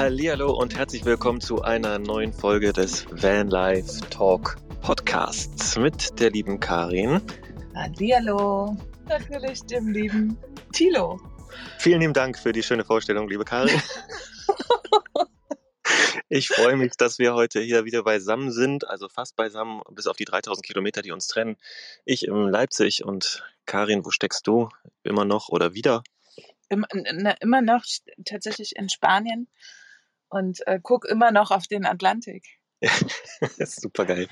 Hallihallo und herzlich willkommen zu einer neuen Folge des Vanlife Talk Podcasts mit der lieben Karin. Hallihallo. Natürlich dem lieben Thilo. Vielen lieben Dank für die schöne Vorstellung, liebe Karin. Ich freue mich, dass wir heute hier wieder beisammen sind, also fast beisammen, bis auf die 3000 Kilometer, die uns trennen. Ich in Leipzig und Karin, wo steckst du? Immer noch oder wieder? Immer noch tatsächlich in Spanien und guck immer noch auf den Atlantik. Das ist super geil.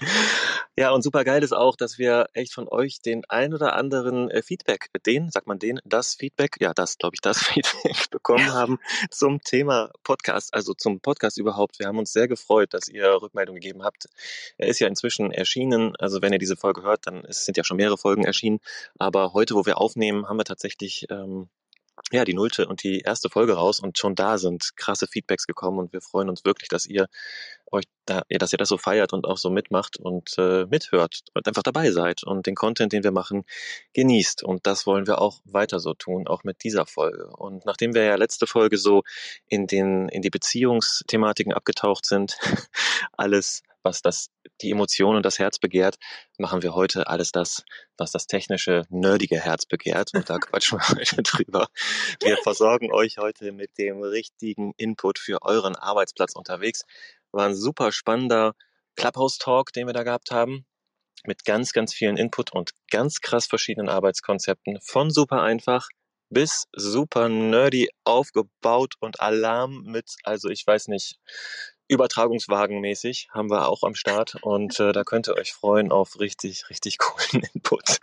Ja, und super geil ist auch, dass wir echt von euch den ein oder anderen das Feedback bekommen haben zum Thema Podcast, also zum Podcast überhaupt. Wir haben uns sehr gefreut, dass ihr Rückmeldung gegeben habt. Er ist ja inzwischen erschienen, also wenn ihr diese Folge hört, dann sind ja schon mehrere Folgen erschienen, aber heute, wo wir aufnehmen, haben wir tatsächlich die 0. und die erste Folge raus und schon da sind krasse Feedbacks gekommen und wir freuen uns wirklich, dass ihr das so feiert und auch so mitmacht und mithört und einfach dabei seid und den Content, den wir machen, genießt. Und das wollen wir auch weiter so tun, auch mit dieser Folge. Und nachdem wir ja letzte Folge so in die Beziehungsthematiken abgetaucht sind, alles, was die Emotion und das Herz begehrt, machen wir heute alles das, was das technische, nerdige Herz begehrt. Und da quatschen wir heute drüber. Wir versorgen euch heute mit dem richtigen Input für euren Arbeitsplatz unterwegs. War ein super spannender Clubhouse-Talk, den wir da gehabt haben, mit ganz, ganz vielen Input und ganz krass verschiedenen Arbeitskonzepten. Von super einfach bis super nerdy aufgebaut und Alarm mit, also ich weiß nicht, Übertragungswagenmäßig haben wir auch am Start und da könnt ihr euch freuen auf richtig, richtig coolen Input.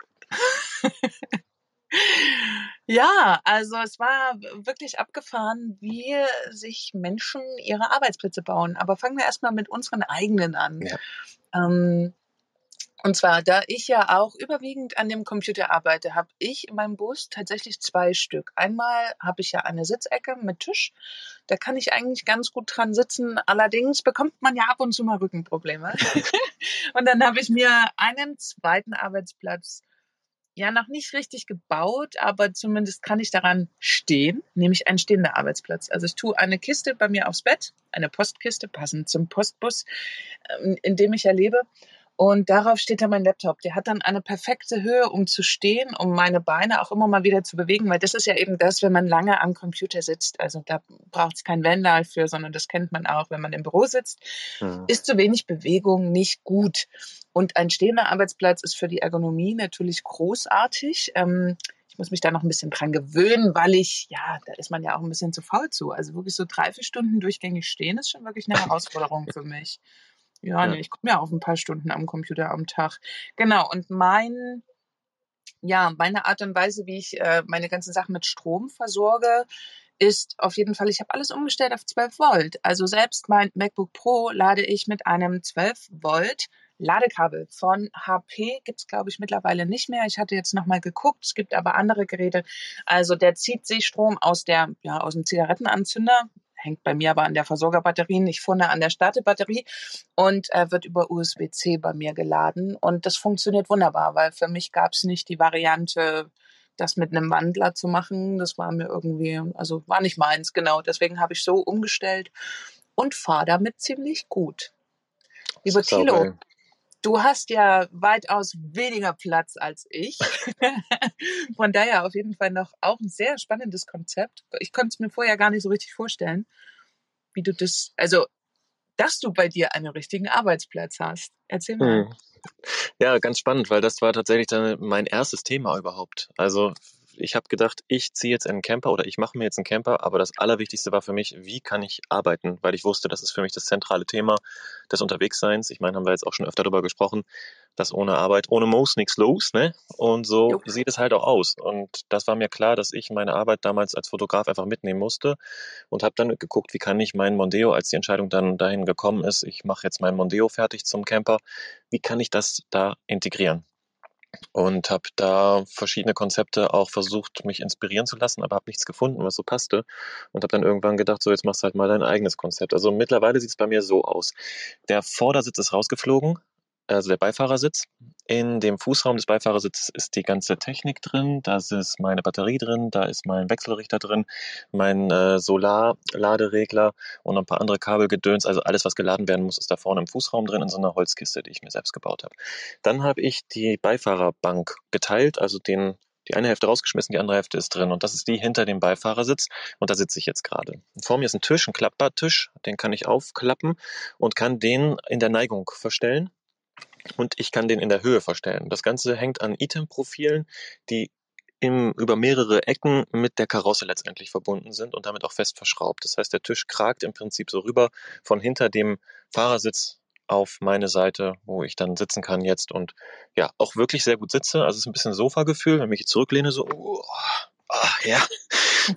Ja, also es war wirklich abgefahren, wie sich Menschen ihre Arbeitsplätze bauen. Aber fangen wir erstmal mit unseren eigenen an. Ja. Und zwar, da ich ja auch überwiegend an dem Computer arbeite, habe ich in meinem Bus tatsächlich 2 Stück. Einmal habe ich ja eine Sitzecke mit Tisch. Da kann ich eigentlich ganz gut dran sitzen. Allerdings bekommt man ja ab und zu mal Rückenprobleme. Und dann habe ich mir einen zweiten Arbeitsplatz ja noch nicht richtig gebaut, aber zumindest kann ich daran stehen, nämlich ein stehender Arbeitsplatz. Also ich tue eine Kiste bei mir aufs Bett, eine Postkiste, passend zum Postbus, in dem ich ja lebe. Und darauf steht dann mein Laptop. Der hat dann eine perfekte Höhe, um zu stehen, um meine Beine auch immer mal wieder zu bewegen, weil das ist ja eben das, wenn man lange am Computer sitzt. Also da braucht es kein Vanlife für, sondern das kennt man auch, wenn man im Büro sitzt. Mhm. Ist zu wenig Bewegung nicht gut. Und ein stehender Arbeitsplatz ist für die Ergonomie natürlich großartig. Ich muss mich da noch ein bisschen dran gewöhnen, weil da ist man ja auch ein bisschen zu faul zu. Also wirklich so 3-4 Stunden durchgängig stehen ist schon wirklich eine Herausforderung für mich. Ja. Nee, ich komme ja auf ein paar Stunden am Computer am Tag. Genau, und meine Art und Weise, wie ich meine ganzen Sachen mit Strom versorge, ist auf jeden Fall, ich habe alles umgestellt auf 12 Volt. Also selbst mein MacBook Pro lade ich mit einem 12 Volt Ladekabel von HP. Gibt es, glaube ich, mittlerweile nicht mehr. Ich hatte jetzt nochmal geguckt, es gibt aber andere Geräte. Also der zieht sich Strom aus dem Zigarettenanzünder. Hängt bei mir aber an der Versorgerbatterie, nicht vorne an der Startebatterie und wird über USB-C bei mir geladen. Und das funktioniert wunderbar, weil für mich gab es nicht die Variante, das mit einem Wandler zu machen. Das war mir irgendwie, also war nicht meins, genau. Deswegen habe ich so umgestellt und fahre damit ziemlich gut. Lieber Thilo, du hast ja weitaus weniger Platz als ich. Von daher auf jeden Fall noch auch ein sehr spannendes Konzept. Ich konnte es mir vorher gar nicht so richtig vorstellen, wie du das, also, dass du bei dir einen richtigen Arbeitsplatz hast. Erzähl mal. Ja, ganz spannend, weil das war tatsächlich dann mein erstes Thema überhaupt. Also, ich habe gedacht, ich ziehe jetzt einen Camper oder ich mache mir jetzt einen Camper, aber das Allerwichtigste war für mich, wie kann ich arbeiten? Weil ich wusste, das ist für mich das zentrale Thema des Unterwegsseins. Ich meine, haben wir jetzt auch schon öfter darüber gesprochen, dass ohne Arbeit, ohne Moos nichts los, ne? Und so sieht es halt auch aus. Und das war mir klar, dass ich meine Arbeit damals als Fotograf einfach mitnehmen musste und habe dann geguckt, wie kann ich meinen Mondeo, als die Entscheidung dann dahin gekommen ist, ich mache jetzt meinen Mondeo fertig zum Camper, wie kann ich das da integrieren? Und habe da verschiedene Konzepte auch versucht, mich inspirieren zu lassen, aber habe nichts gefunden, was so passte. Und habe dann irgendwann gedacht, so jetzt machst du halt mal dein eigenes Konzept. Also mittlerweile sieht es bei mir so aus. Der Vordersitz ist rausgeflogen, also der Beifahrersitz. In dem Fußraum des Beifahrersitzes ist die ganze Technik drin, da ist meine Batterie drin, da ist mein Wechselrichter drin, mein Solarladeregler und ein paar andere Kabelgedöns. Also alles, was geladen werden muss, ist da vorne im Fußraum drin, in so einer Holzkiste, die ich mir selbst gebaut habe. Dann habe ich die Beifahrerbank geteilt, also die eine Hälfte rausgeschmissen, die andere Hälfte ist drin. Und das ist die hinter dem Beifahrersitz. Und da sitze ich jetzt gerade. Vor mir ist ein Tisch, ein Klappbartisch. Den kann ich aufklappen und kann den in der Neigung verstellen. Und ich kann den in der Höhe verstellen. Das Ganze hängt an Item-Profilen, die über mehrere Ecken mit der Karosse letztendlich verbunden sind und damit auch fest verschraubt. Das heißt, der Tisch kragt im Prinzip so rüber von hinter dem Fahrersitz auf meine Seite, wo ich dann sitzen kann jetzt und ja, auch wirklich sehr gut sitze. Also es ist ein bisschen Sofa-Gefühl, wenn ich zurücklehne, so, ja,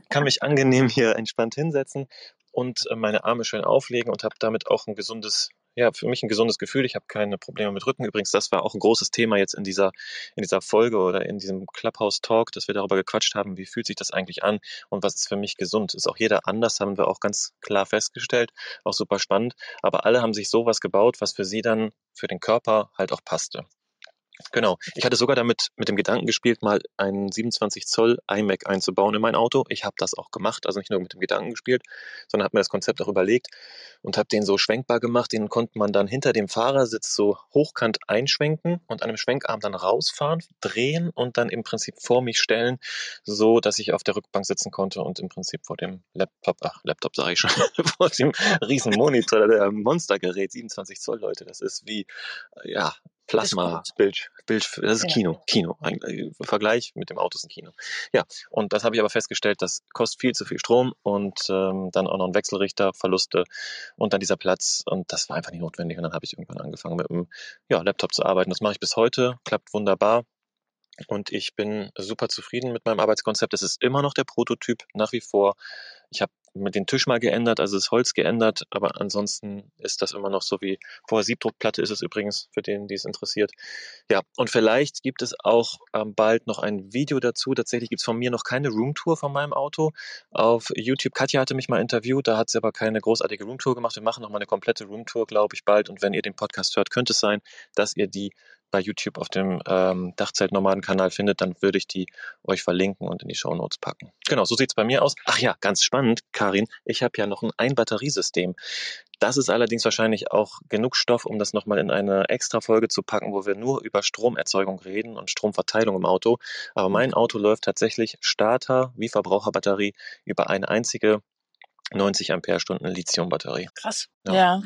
kann mich angenehm hier entspannt hinsetzen und meine Arme schön auflegen und habe damit auch ein gesundes, ja, für mich ein gesundes Gefühl. Ich habe keine Probleme mit Rücken. Übrigens, das war auch ein großes Thema jetzt in dieser Folge oder in diesem Clubhouse-Talk, dass wir darüber gequatscht haben, wie fühlt sich das eigentlich an und was ist für mich gesund. Ist auch jeder anders, haben wir auch ganz klar festgestellt. Auch super spannend. Aber alle haben sich sowas gebaut, was für sie dann, für den Körper halt auch passte. Genau. Ich hatte sogar damit mit dem Gedanken gespielt, mal einen 27 Zoll iMac einzubauen in mein Auto. Ich habe das auch gemacht, also nicht nur mit dem Gedanken gespielt, sondern habe mir das Konzept auch überlegt und habe den so schwenkbar gemacht. Den konnte man dann hinter dem Fahrersitz so hochkant einschwenken und an einem Schwenkarm dann rausfahren, drehen und dann im Prinzip vor mich stellen, so dass ich auf der Rückbank sitzen konnte und im Prinzip vor dem Laptop sage ich schon, vor dem riesen Monitor, der Monstergerät, 27 Zoll, Leute, das ist wie, ja, Plasma-Bild, das ist Kino. Im Vergleich mit dem Auto ist ein Kino. Ja, und das habe ich aber festgestellt, das kostet viel zu viel Strom und dann auch noch ein Wechselrichter, Verluste und dann dieser Platz und das war einfach nicht notwendig und dann habe ich irgendwann angefangen mit dem Laptop zu arbeiten. Das mache ich bis heute, klappt wunderbar. Und ich bin super zufrieden mit meinem Arbeitskonzept. Es ist immer noch der Prototyp, nach wie vor. Ich habe mit den Tisch mal geändert, also das Holz geändert, aber ansonsten ist das immer noch so wie vorher. Siebdruckplatte ist es übrigens, für den, die es interessiert. Ja, und vielleicht gibt es auch bald noch ein Video dazu. Tatsächlich gibt es von mir noch keine Roomtour von meinem Auto auf YouTube. Katja hatte mich mal interviewt, da hat sie aber keine großartige Roomtour gemacht. Wir machen noch mal eine komplette Roomtour, glaube ich, bald. Und wenn ihr den Podcast hört, könnte es sein, dass ihr die bei YouTube auf dem Dachzelt-Nomaden-Kanal findet, dann würde ich die euch verlinken und in die Shownotes packen. Genau, so sieht es bei mir aus. Ach ja, ganz spannend, Karin, ich habe ja noch ein Batteriesystem. Das ist allerdings wahrscheinlich auch genug Stoff, um das nochmal in eine extra Folge zu packen, wo wir nur über Stromerzeugung reden und Stromverteilung im Auto. Aber mein Auto läuft tatsächlich Starter wie Verbraucherbatterie über eine einzige 90 Ampere-Stunden Lithium-Batterie. Krass, ja.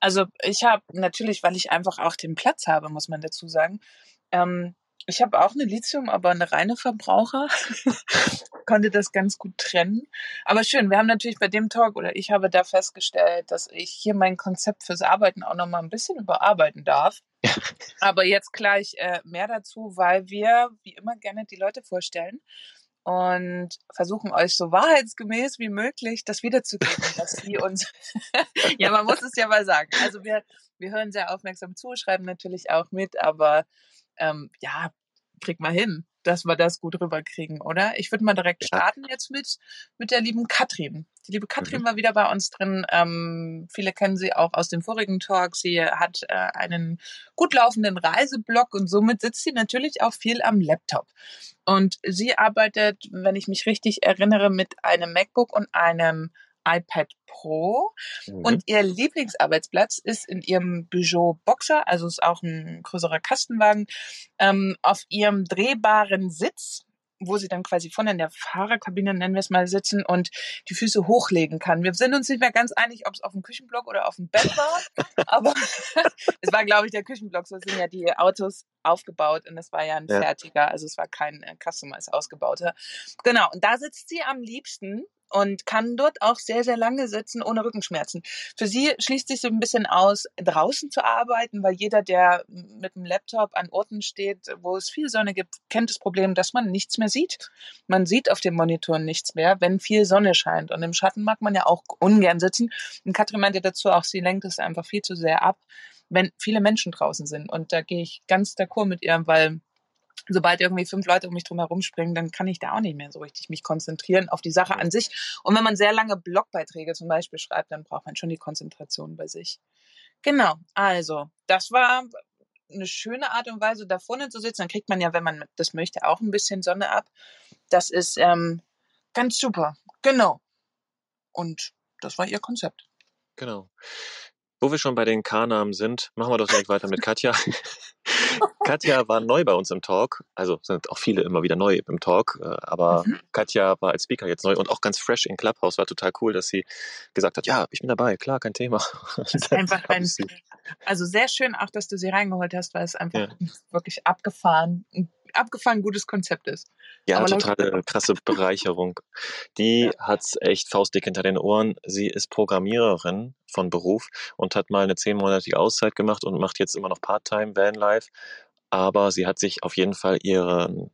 Also ich habe natürlich, weil ich einfach auch den Platz habe, muss man dazu sagen, ich habe auch eine Lithium, aber eine reine Verbraucher, konnte das ganz gut trennen. Aber schön, wir haben natürlich bei dem Talk oder ich habe da festgestellt, dass ich hier mein Konzept fürs Arbeiten auch nochmal ein bisschen überarbeiten darf. Ja. Aber jetzt gleich mehr dazu, weil wir wie immer gerne die Leute vorstellen. Und versuchen euch so wahrheitsgemäß wie möglich das wiederzugeben, dass die uns, ja, man muss es ja mal sagen. Also wir hören sehr aufmerksam zu, schreiben natürlich auch mit, aber ja, krieg mal hin, dass wir das gut rüberkriegen, oder? Ich würde mal direkt starten jetzt mit der lieben Katrin. Die liebe Katrin war wieder bei uns drin. Viele kennen sie auch aus dem vorigen Talk. Sie hat einen gut laufenden Reiseblog und somit sitzt sie natürlich auch viel am Laptop. Und sie arbeitet, wenn ich mich richtig erinnere, mit einem MacBook und einem iPad Pro. Mhm. Und ihr Lieblingsarbeitsplatz ist in ihrem Bujo Boxer, also ist auch ein größerer Kastenwagen, auf ihrem drehbaren Sitz, wo sie dann quasi vorne in der Fahrerkabine, nennen wir es mal, sitzen und die Füße hochlegen kann. Wir sind uns nicht mehr ganz einig, ob es auf dem Küchenblock oder auf dem Bett war, aber es war, glaube ich, der Küchenblock. So sind ja die Autos aufgebaut und es war ja ein fertiger, also es war kein customized ausgebauter. Genau, und da sitzt sie am liebsten und kann dort auch sehr, sehr lange sitzen ohne Rückenschmerzen. Für sie schließt sich so ein bisschen aus, draußen zu arbeiten, weil jeder, der mit dem Laptop an Orten steht, wo es viel Sonne gibt, kennt das Problem, dass man nichts mehr sieht. Man sieht auf dem Monitor nichts mehr, wenn viel Sonne scheint. Und im Schatten mag man ja auch ungern sitzen. Und Katrin meinte dazu auch, sie lenkt es einfach viel zu sehr ab, wenn viele Menschen draußen sind. Und da gehe ich ganz d'accord mit ihr, weil sobald irgendwie 5 Leute um mich drum herum springen, dann kann ich da auch nicht mehr so richtig mich konzentrieren auf die Sache an sich. Und wenn man sehr lange Blogbeiträge zum Beispiel schreibt, dann braucht man schon die Konzentration bei sich. Genau, also das war eine schöne Art und Weise, da vorne zu sitzen. Dann kriegt man ja, wenn man das möchte, auch ein bisschen Sonne ab. Das ist ganz super. Genau. Und das war ihr Konzept. Genau. Wo wir schon bei den K-Namen sind, machen wir doch direkt weiter mit Katja. Katja war neu bei uns im Talk. Also sind auch viele immer wieder neu im Talk. Aber Katja war als Speaker jetzt neu und auch ganz fresh in Clubhouse. War total cool, dass sie gesagt hat, ja, ich bin dabei, klar, kein Thema. Das ist einfach also sehr schön auch, dass du sie reingeholt hast, weil es einfach wirklich abgefahren gutes Konzept ist. Ja, aber totale krasse Bereicherung. Die hat's echt faustdick hinter den Ohren. Sie ist Programmiererin von Beruf und hat mal eine 10-monatige Auszeit gemacht und macht jetzt immer noch Part-Time Vanlife. Aber sie hat sich auf jeden Fall ihren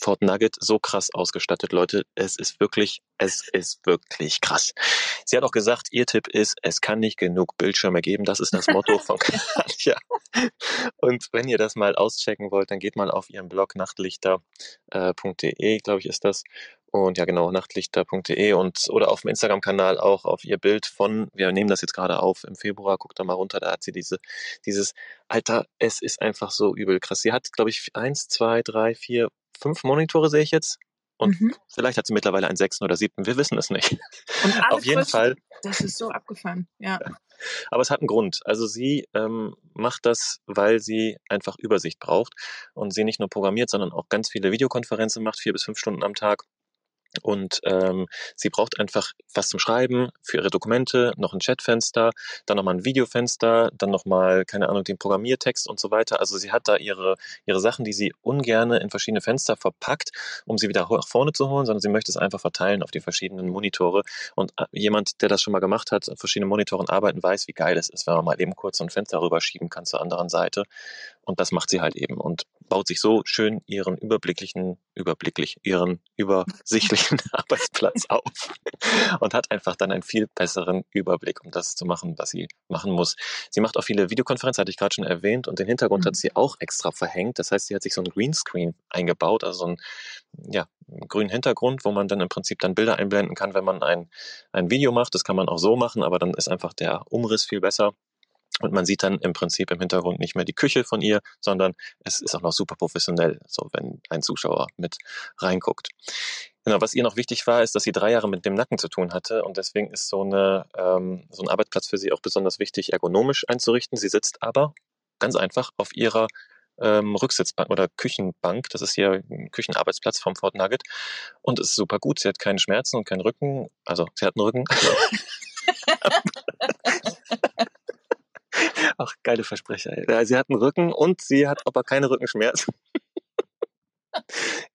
Ford Nugget so krass ausgestattet, Leute. Es ist wirklich krass. Sie hat auch gesagt, ihr Tipp ist, es kann nicht genug Bildschirme geben. Das ist das Motto von Katja. Und wenn ihr das mal auschecken wollt, dann geht mal auf ihren Blog Nachtlichter.de, glaube ich, ist das. Und ja, genau, Nachtlichter.de oder auf dem Instagram-Kanal auch auf ihr Bild von, wir nehmen das jetzt gerade auf im Februar, guckt da mal runter, da hat sie dieses, Alter, es ist einfach so übel krass. Sie hat, glaube ich, 1, 2, 3, 4, 5 Monitore, sehe ich jetzt. Und vielleicht hat sie mittlerweile einen 6. oder 7, wir wissen es nicht. Und alle auf jeden Fall. Das ist so abgefahren, ja. Aber es hat einen Grund. Also sie macht das, weil sie einfach Übersicht braucht und sie nicht nur programmiert, sondern auch ganz viele Videokonferenzen macht, 4 bis 5 Stunden am Tag. Und sie braucht einfach was zum Schreiben für ihre Dokumente, noch ein Chatfenster, dann nochmal ein Videofenster, dann nochmal, keine Ahnung, den Programmiertext und so weiter. Also sie hat da ihre Sachen, die sie ungerne in verschiedene Fenster verpackt, um sie wieder nach vorne zu holen, sondern sie möchte es einfach verteilen auf die verschiedenen Monitore. Und jemand, der das schon mal gemacht hat, an verschiedenen Monitoren arbeiten, weiß, wie geil es ist, wenn man mal eben kurz so ein Fenster rüberschieben kann zur anderen Seite. Und das macht sie halt eben und baut sich so schön ihren übersichtlichen Arbeitsplatz auf und hat einfach dann einen viel besseren Überblick, um das zu machen, was sie machen muss. Sie macht auch viele Videokonferenzen, hatte ich gerade schon erwähnt, und den Hintergrund hat sie auch extra verhängt. Das heißt, sie hat sich so einen Greenscreen eingebaut, also so einen, grünen Hintergrund, wo man dann im Prinzip dann Bilder einblenden kann, wenn man ein Video macht. Das kann man auch so machen, aber dann ist einfach der Umriss viel besser. Und man sieht dann im Prinzip im Hintergrund nicht mehr die Küche von ihr, sondern es ist auch noch super professionell, so wenn ein Zuschauer mit reinguckt. Genau, was ihr noch wichtig war, ist, dass sie 3 Jahre mit dem Nacken zu tun hatte und deswegen ist so ein Arbeitsplatz für sie auch besonders wichtig, ergonomisch einzurichten. Sie sitzt aber ganz einfach auf ihrer Rücksitzbank oder Küchenbank, das ist ihr Küchenarbeitsplatz vom Ford Nugget und ist super gut. Sie hat keine Schmerzen und keinen Rücken, also sie hat einen Rücken. Ach, geile Versprecher. Ja, sie hat einen Rücken und sie hat aber keine Rückenschmerzen.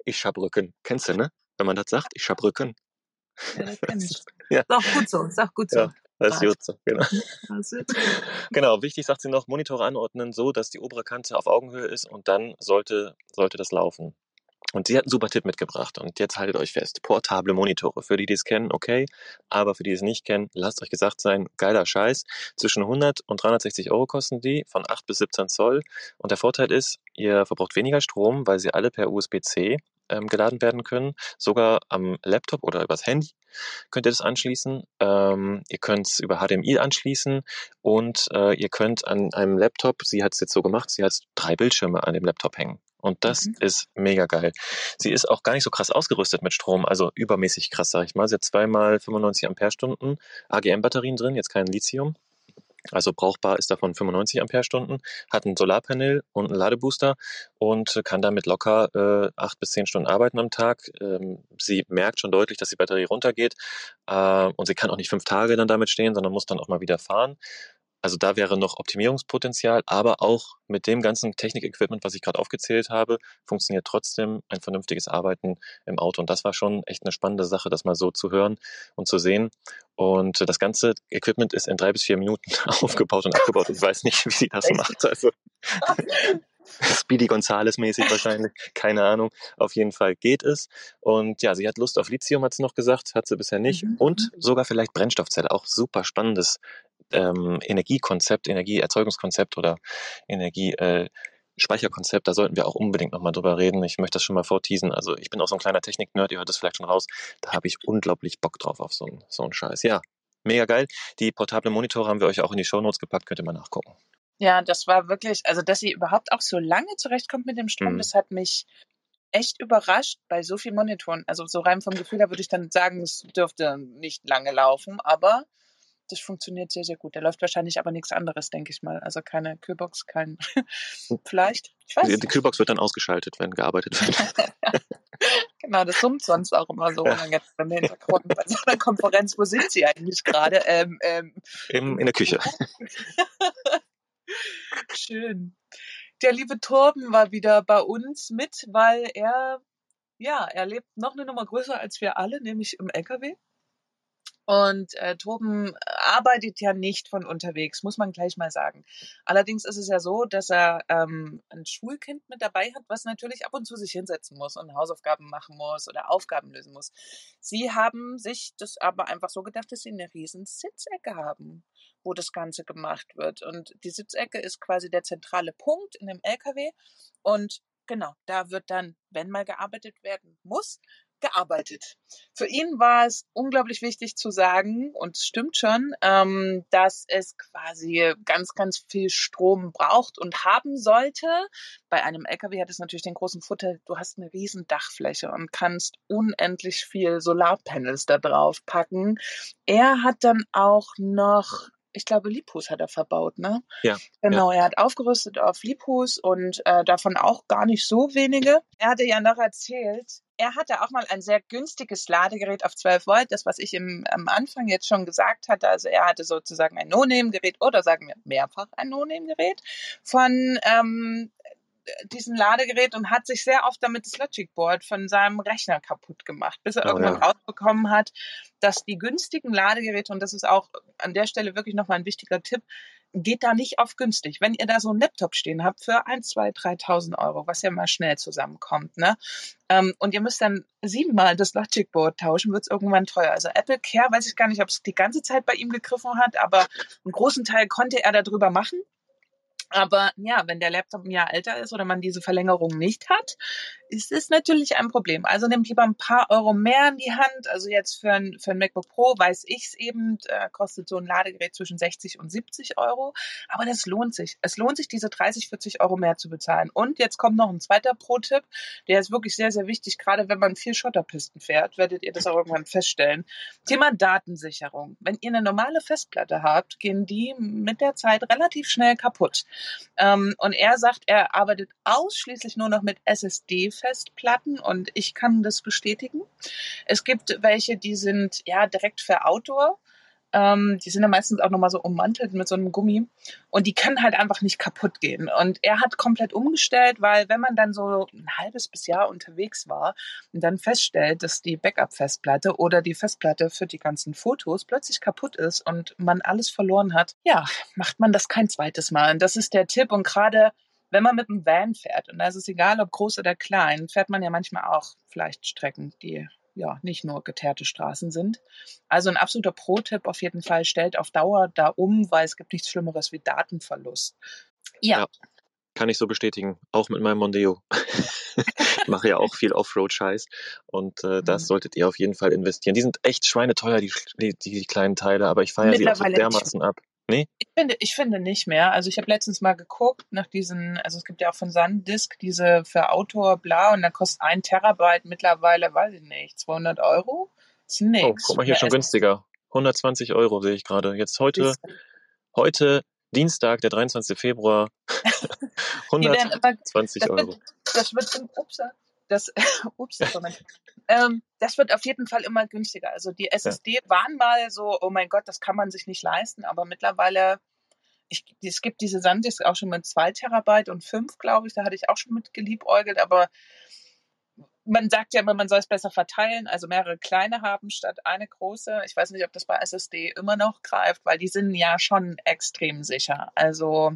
Ich hab Rücken. Kennst du, ne? Wenn man das sagt, ich hab Rücken. Ja, das kenn ich. Ja. Ist auch gut so, Ja, das ist gut so, genau. Genau, wichtig sagt sie noch, Monitore anordnen, so dass die obere Kante auf Augenhöhe ist und dann sollte das laufen. Und sie hat einen super Tipp mitgebracht und jetzt haltet euch fest, portable Monitore. Für die, die es kennen, okay, aber für die, die es nicht kennen, lasst euch gesagt sein, geiler Scheiß. Zwischen 100 und 360 Euro kosten die, von 8 bis 17 Zoll. Und der Vorteil ist, ihr verbraucht weniger Strom, weil sie alle per USB-C geladen werden können. Sogar am Laptop oder übers Handy könnt ihr das anschließen. Ihr könnt es über HDMI anschließen und ihr könnt an einem Laptop, sie hat es jetzt so gemacht, sie hat 3 Bildschirme an dem Laptop hängen. Und das ist mega geil. Sie ist auch gar nicht so krass ausgerüstet mit Strom, also übermäßig krass, sag ich mal. Sie hat 2 mal 95 Amperestunden AGM-Batterien drin, jetzt kein Lithium. Also brauchbar ist davon 95 Amperestunden, hat ein Solarpanel und einen Ladebooster und kann damit locker 8 bis 10 Stunden arbeiten am Tag. Sie merkt schon deutlich, dass die Batterie runtergeht und sie kann auch nicht 5 Tage dann damit stehen, sondern muss dann auch mal wieder fahren. Also da wäre noch Optimierungspotenzial, aber auch mit dem ganzen Technik-Equipment, was ich gerade aufgezählt habe, funktioniert trotzdem ein vernünftiges Arbeiten im Auto. Und das war schon echt eine spannende Sache, das mal so zu hören und zu sehen. Und das ganze Equipment ist in 3 bis 4 Minuten aufgebaut und abgebaut. Ich weiß nicht, wie sie das macht. Also Speedy Gonzales-mäßig wahrscheinlich, keine Ahnung. Auf jeden Fall geht es. Und ja, sie hat Lust auf Lithium, hat sie noch gesagt, hat sie bisher nicht. Und sogar vielleicht Brennstoffzelle, auch super spannendes Energiekonzept, Energieerzeugungskonzept oder Energiespeicherkonzept, da sollten wir auch unbedingt nochmal drüber reden. Ich möchte das schon mal vorteasen. Also ich bin auch so ein kleiner Technik-Nerd, ihr hört das vielleicht schon raus. Da habe ich unglaublich Bock drauf auf so einen Scheiß. Ja, mega geil. Die portablen Monitore haben wir euch auch in die Shownotes gepackt, könnt ihr mal nachgucken. Ja, das war wirklich, also dass sie überhaupt auch so lange zurechtkommt mit dem Strom, das hat mich echt überrascht bei so vielen Monitoren. Also so rein vom Gefühl her würde ich dann sagen, es dürfte nicht lange laufen, aber das funktioniert sehr, sehr gut. Da läuft wahrscheinlich aber nichts anderes, denke ich mal. Also keine Kühlbox, kein vielleicht, ich weiß nicht. Die Kühlbox wird dann ausgeschaltet, wenn gearbeitet wird. Genau, das summt sonst auch immer so jetzt im Hintergrund bei so einer Konferenz. Wo sind Sie eigentlich gerade? In der Küche. Schön. Der liebe Torben war wieder bei uns mit, weil er lebt noch eine Nummer größer als wir alle, nämlich im LKW. Und Torben arbeitet ja nicht von unterwegs, muss man gleich mal sagen. Allerdings ist es ja so, dass er ein Schulkind mit dabei hat, was natürlich ab und zu sich hinsetzen muss und Hausaufgaben machen muss oder Aufgaben lösen muss. Sie haben sich das aber einfach so gedacht, dass sie eine riesen Sitzecke haben, wo das Ganze gemacht wird. Und die Sitzecke ist quasi der zentrale Punkt in dem LKW. Und genau, da wird dann, wenn mal gearbeitet werden muss, gearbeitet. Für ihn war es unglaublich wichtig zu sagen, und es stimmt schon, dass es quasi ganz, ganz viel Strom braucht und haben sollte. Bei einem LKW hat es natürlich den großen Vorteil, du hast eine riesen Dachfläche und kannst unendlich viel Solarpanels da drauf packen. Er hat dann auch noch, ich glaube, Lipos hat er verbaut, ne? Ja. Genau, ja. Er hat aufgerüstet auf Lipos und davon auch gar nicht so wenige. Er hatte ja noch erzählt, er hatte auch mal ein sehr günstiges Ladegerät auf 12 Volt, das, was ich am Anfang jetzt schon gesagt hatte. Also er hatte sozusagen ein No-Name-Gerät oder sagen wir mehrfach ein No-Name-Gerät von diesem Ladegerät und hat sich sehr oft damit das Logic-Board von seinem Rechner kaputt gemacht, bis er irgendwann rausbekommen hat, dass die günstigen Ladegeräte, und das ist auch an der Stelle wirklich nochmal ein wichtiger Tipp, geht da nicht auf günstig. Wenn ihr da so einen Laptop stehen habt für 1.000, 2.000, 3.000 €, was ja mal schnell zusammenkommt, ne? Und ihr müsst dann 7-mal das Logic Board tauschen, wird es irgendwann teuer. Also Apple Care, weiß ich gar nicht, ob es die ganze Zeit bei ihm gegriffen hat, aber einen großen Teil konnte er darüber machen. Aber ja, wenn der Laptop ein Jahr älter ist oder man diese Verlängerung nicht hat, ist es natürlich ein Problem. Also nehmt lieber ein paar Euro mehr in die Hand. Also jetzt für ein MacBook Pro, weiß ich es eben, kostet so ein Ladegerät zwischen 60 und 70 €. Aber das lohnt sich. Es lohnt sich, diese 30, 40 € mehr zu bezahlen. Und jetzt kommt noch ein zweiter Pro-Tipp. Der ist wirklich sehr, sehr wichtig. Gerade wenn man viel Schotterpisten fährt, werdet ihr das auch irgendwann feststellen. Thema Datensicherung. Wenn ihr eine normale Festplatte habt, gehen die mit der Zeit relativ schnell kaputt. Und er sagt, er arbeitet ausschließlich nur noch mit SSD-Festplatten und ich kann das bestätigen. Es gibt welche, die sind ja direkt für Outdoor. Die sind ja meistens auch nochmal so ummantelt mit so einem Gummi und die können halt einfach nicht kaputt gehen. Und er hat komplett umgestellt, weil wenn man dann so ein halbes bis Jahr unterwegs war und dann feststellt, dass die Backup-Festplatte oder die Festplatte für die ganzen Fotos plötzlich kaputt ist und man alles verloren hat, ja, macht man das kein zweites Mal. Und das ist der Tipp. Und gerade wenn man mit einem Van fährt, und da ist es egal, ob groß oder klein, fährt man ja manchmal auch vielleicht Strecken, die ja nicht nur geteerte Straßen sind. Also ein absoluter Pro-Tipp auf jeden Fall, stellt auf Dauer da um, weil es gibt nichts Schlimmeres wie Datenverlust. Ja. Kann ich so bestätigen, auch mit meinem Mondeo. Ich mache ja auch viel Offroad-Scheiß und das solltet ihr auf jeden Fall investieren. Die sind echt schweineteuer, die kleinen Teile, aber ich feiere sie auch so dermaßen ab. Nee? Ich finde nicht mehr. Also ich habe letztens mal geguckt nach diesen, also es gibt ja auch von SanDisk diese für Outdoor, bla, und da kostet 1 Terabyte mittlerweile, weiß ich nicht, 200 €? Ist nix. Oh, guck mal hier, schon günstiger. 120 € sehe ich gerade. Jetzt heute Dienstag, der 23. Februar, 120 €. Das wird auf jeden Fall immer günstiger. Also die SSD waren mal so, oh mein Gott, das kann man sich nicht leisten, aber mittlerweile, es gibt diese SanDisk auch schon mit 2 Terabyte und 5, glaube ich, da hatte ich auch schon mit geliebäugelt, aber man sagt ja immer, man soll es besser verteilen, also mehrere kleine haben statt eine große. Ich weiß nicht, ob das bei SSD immer noch greift, weil die sind ja schon extrem sicher. Also,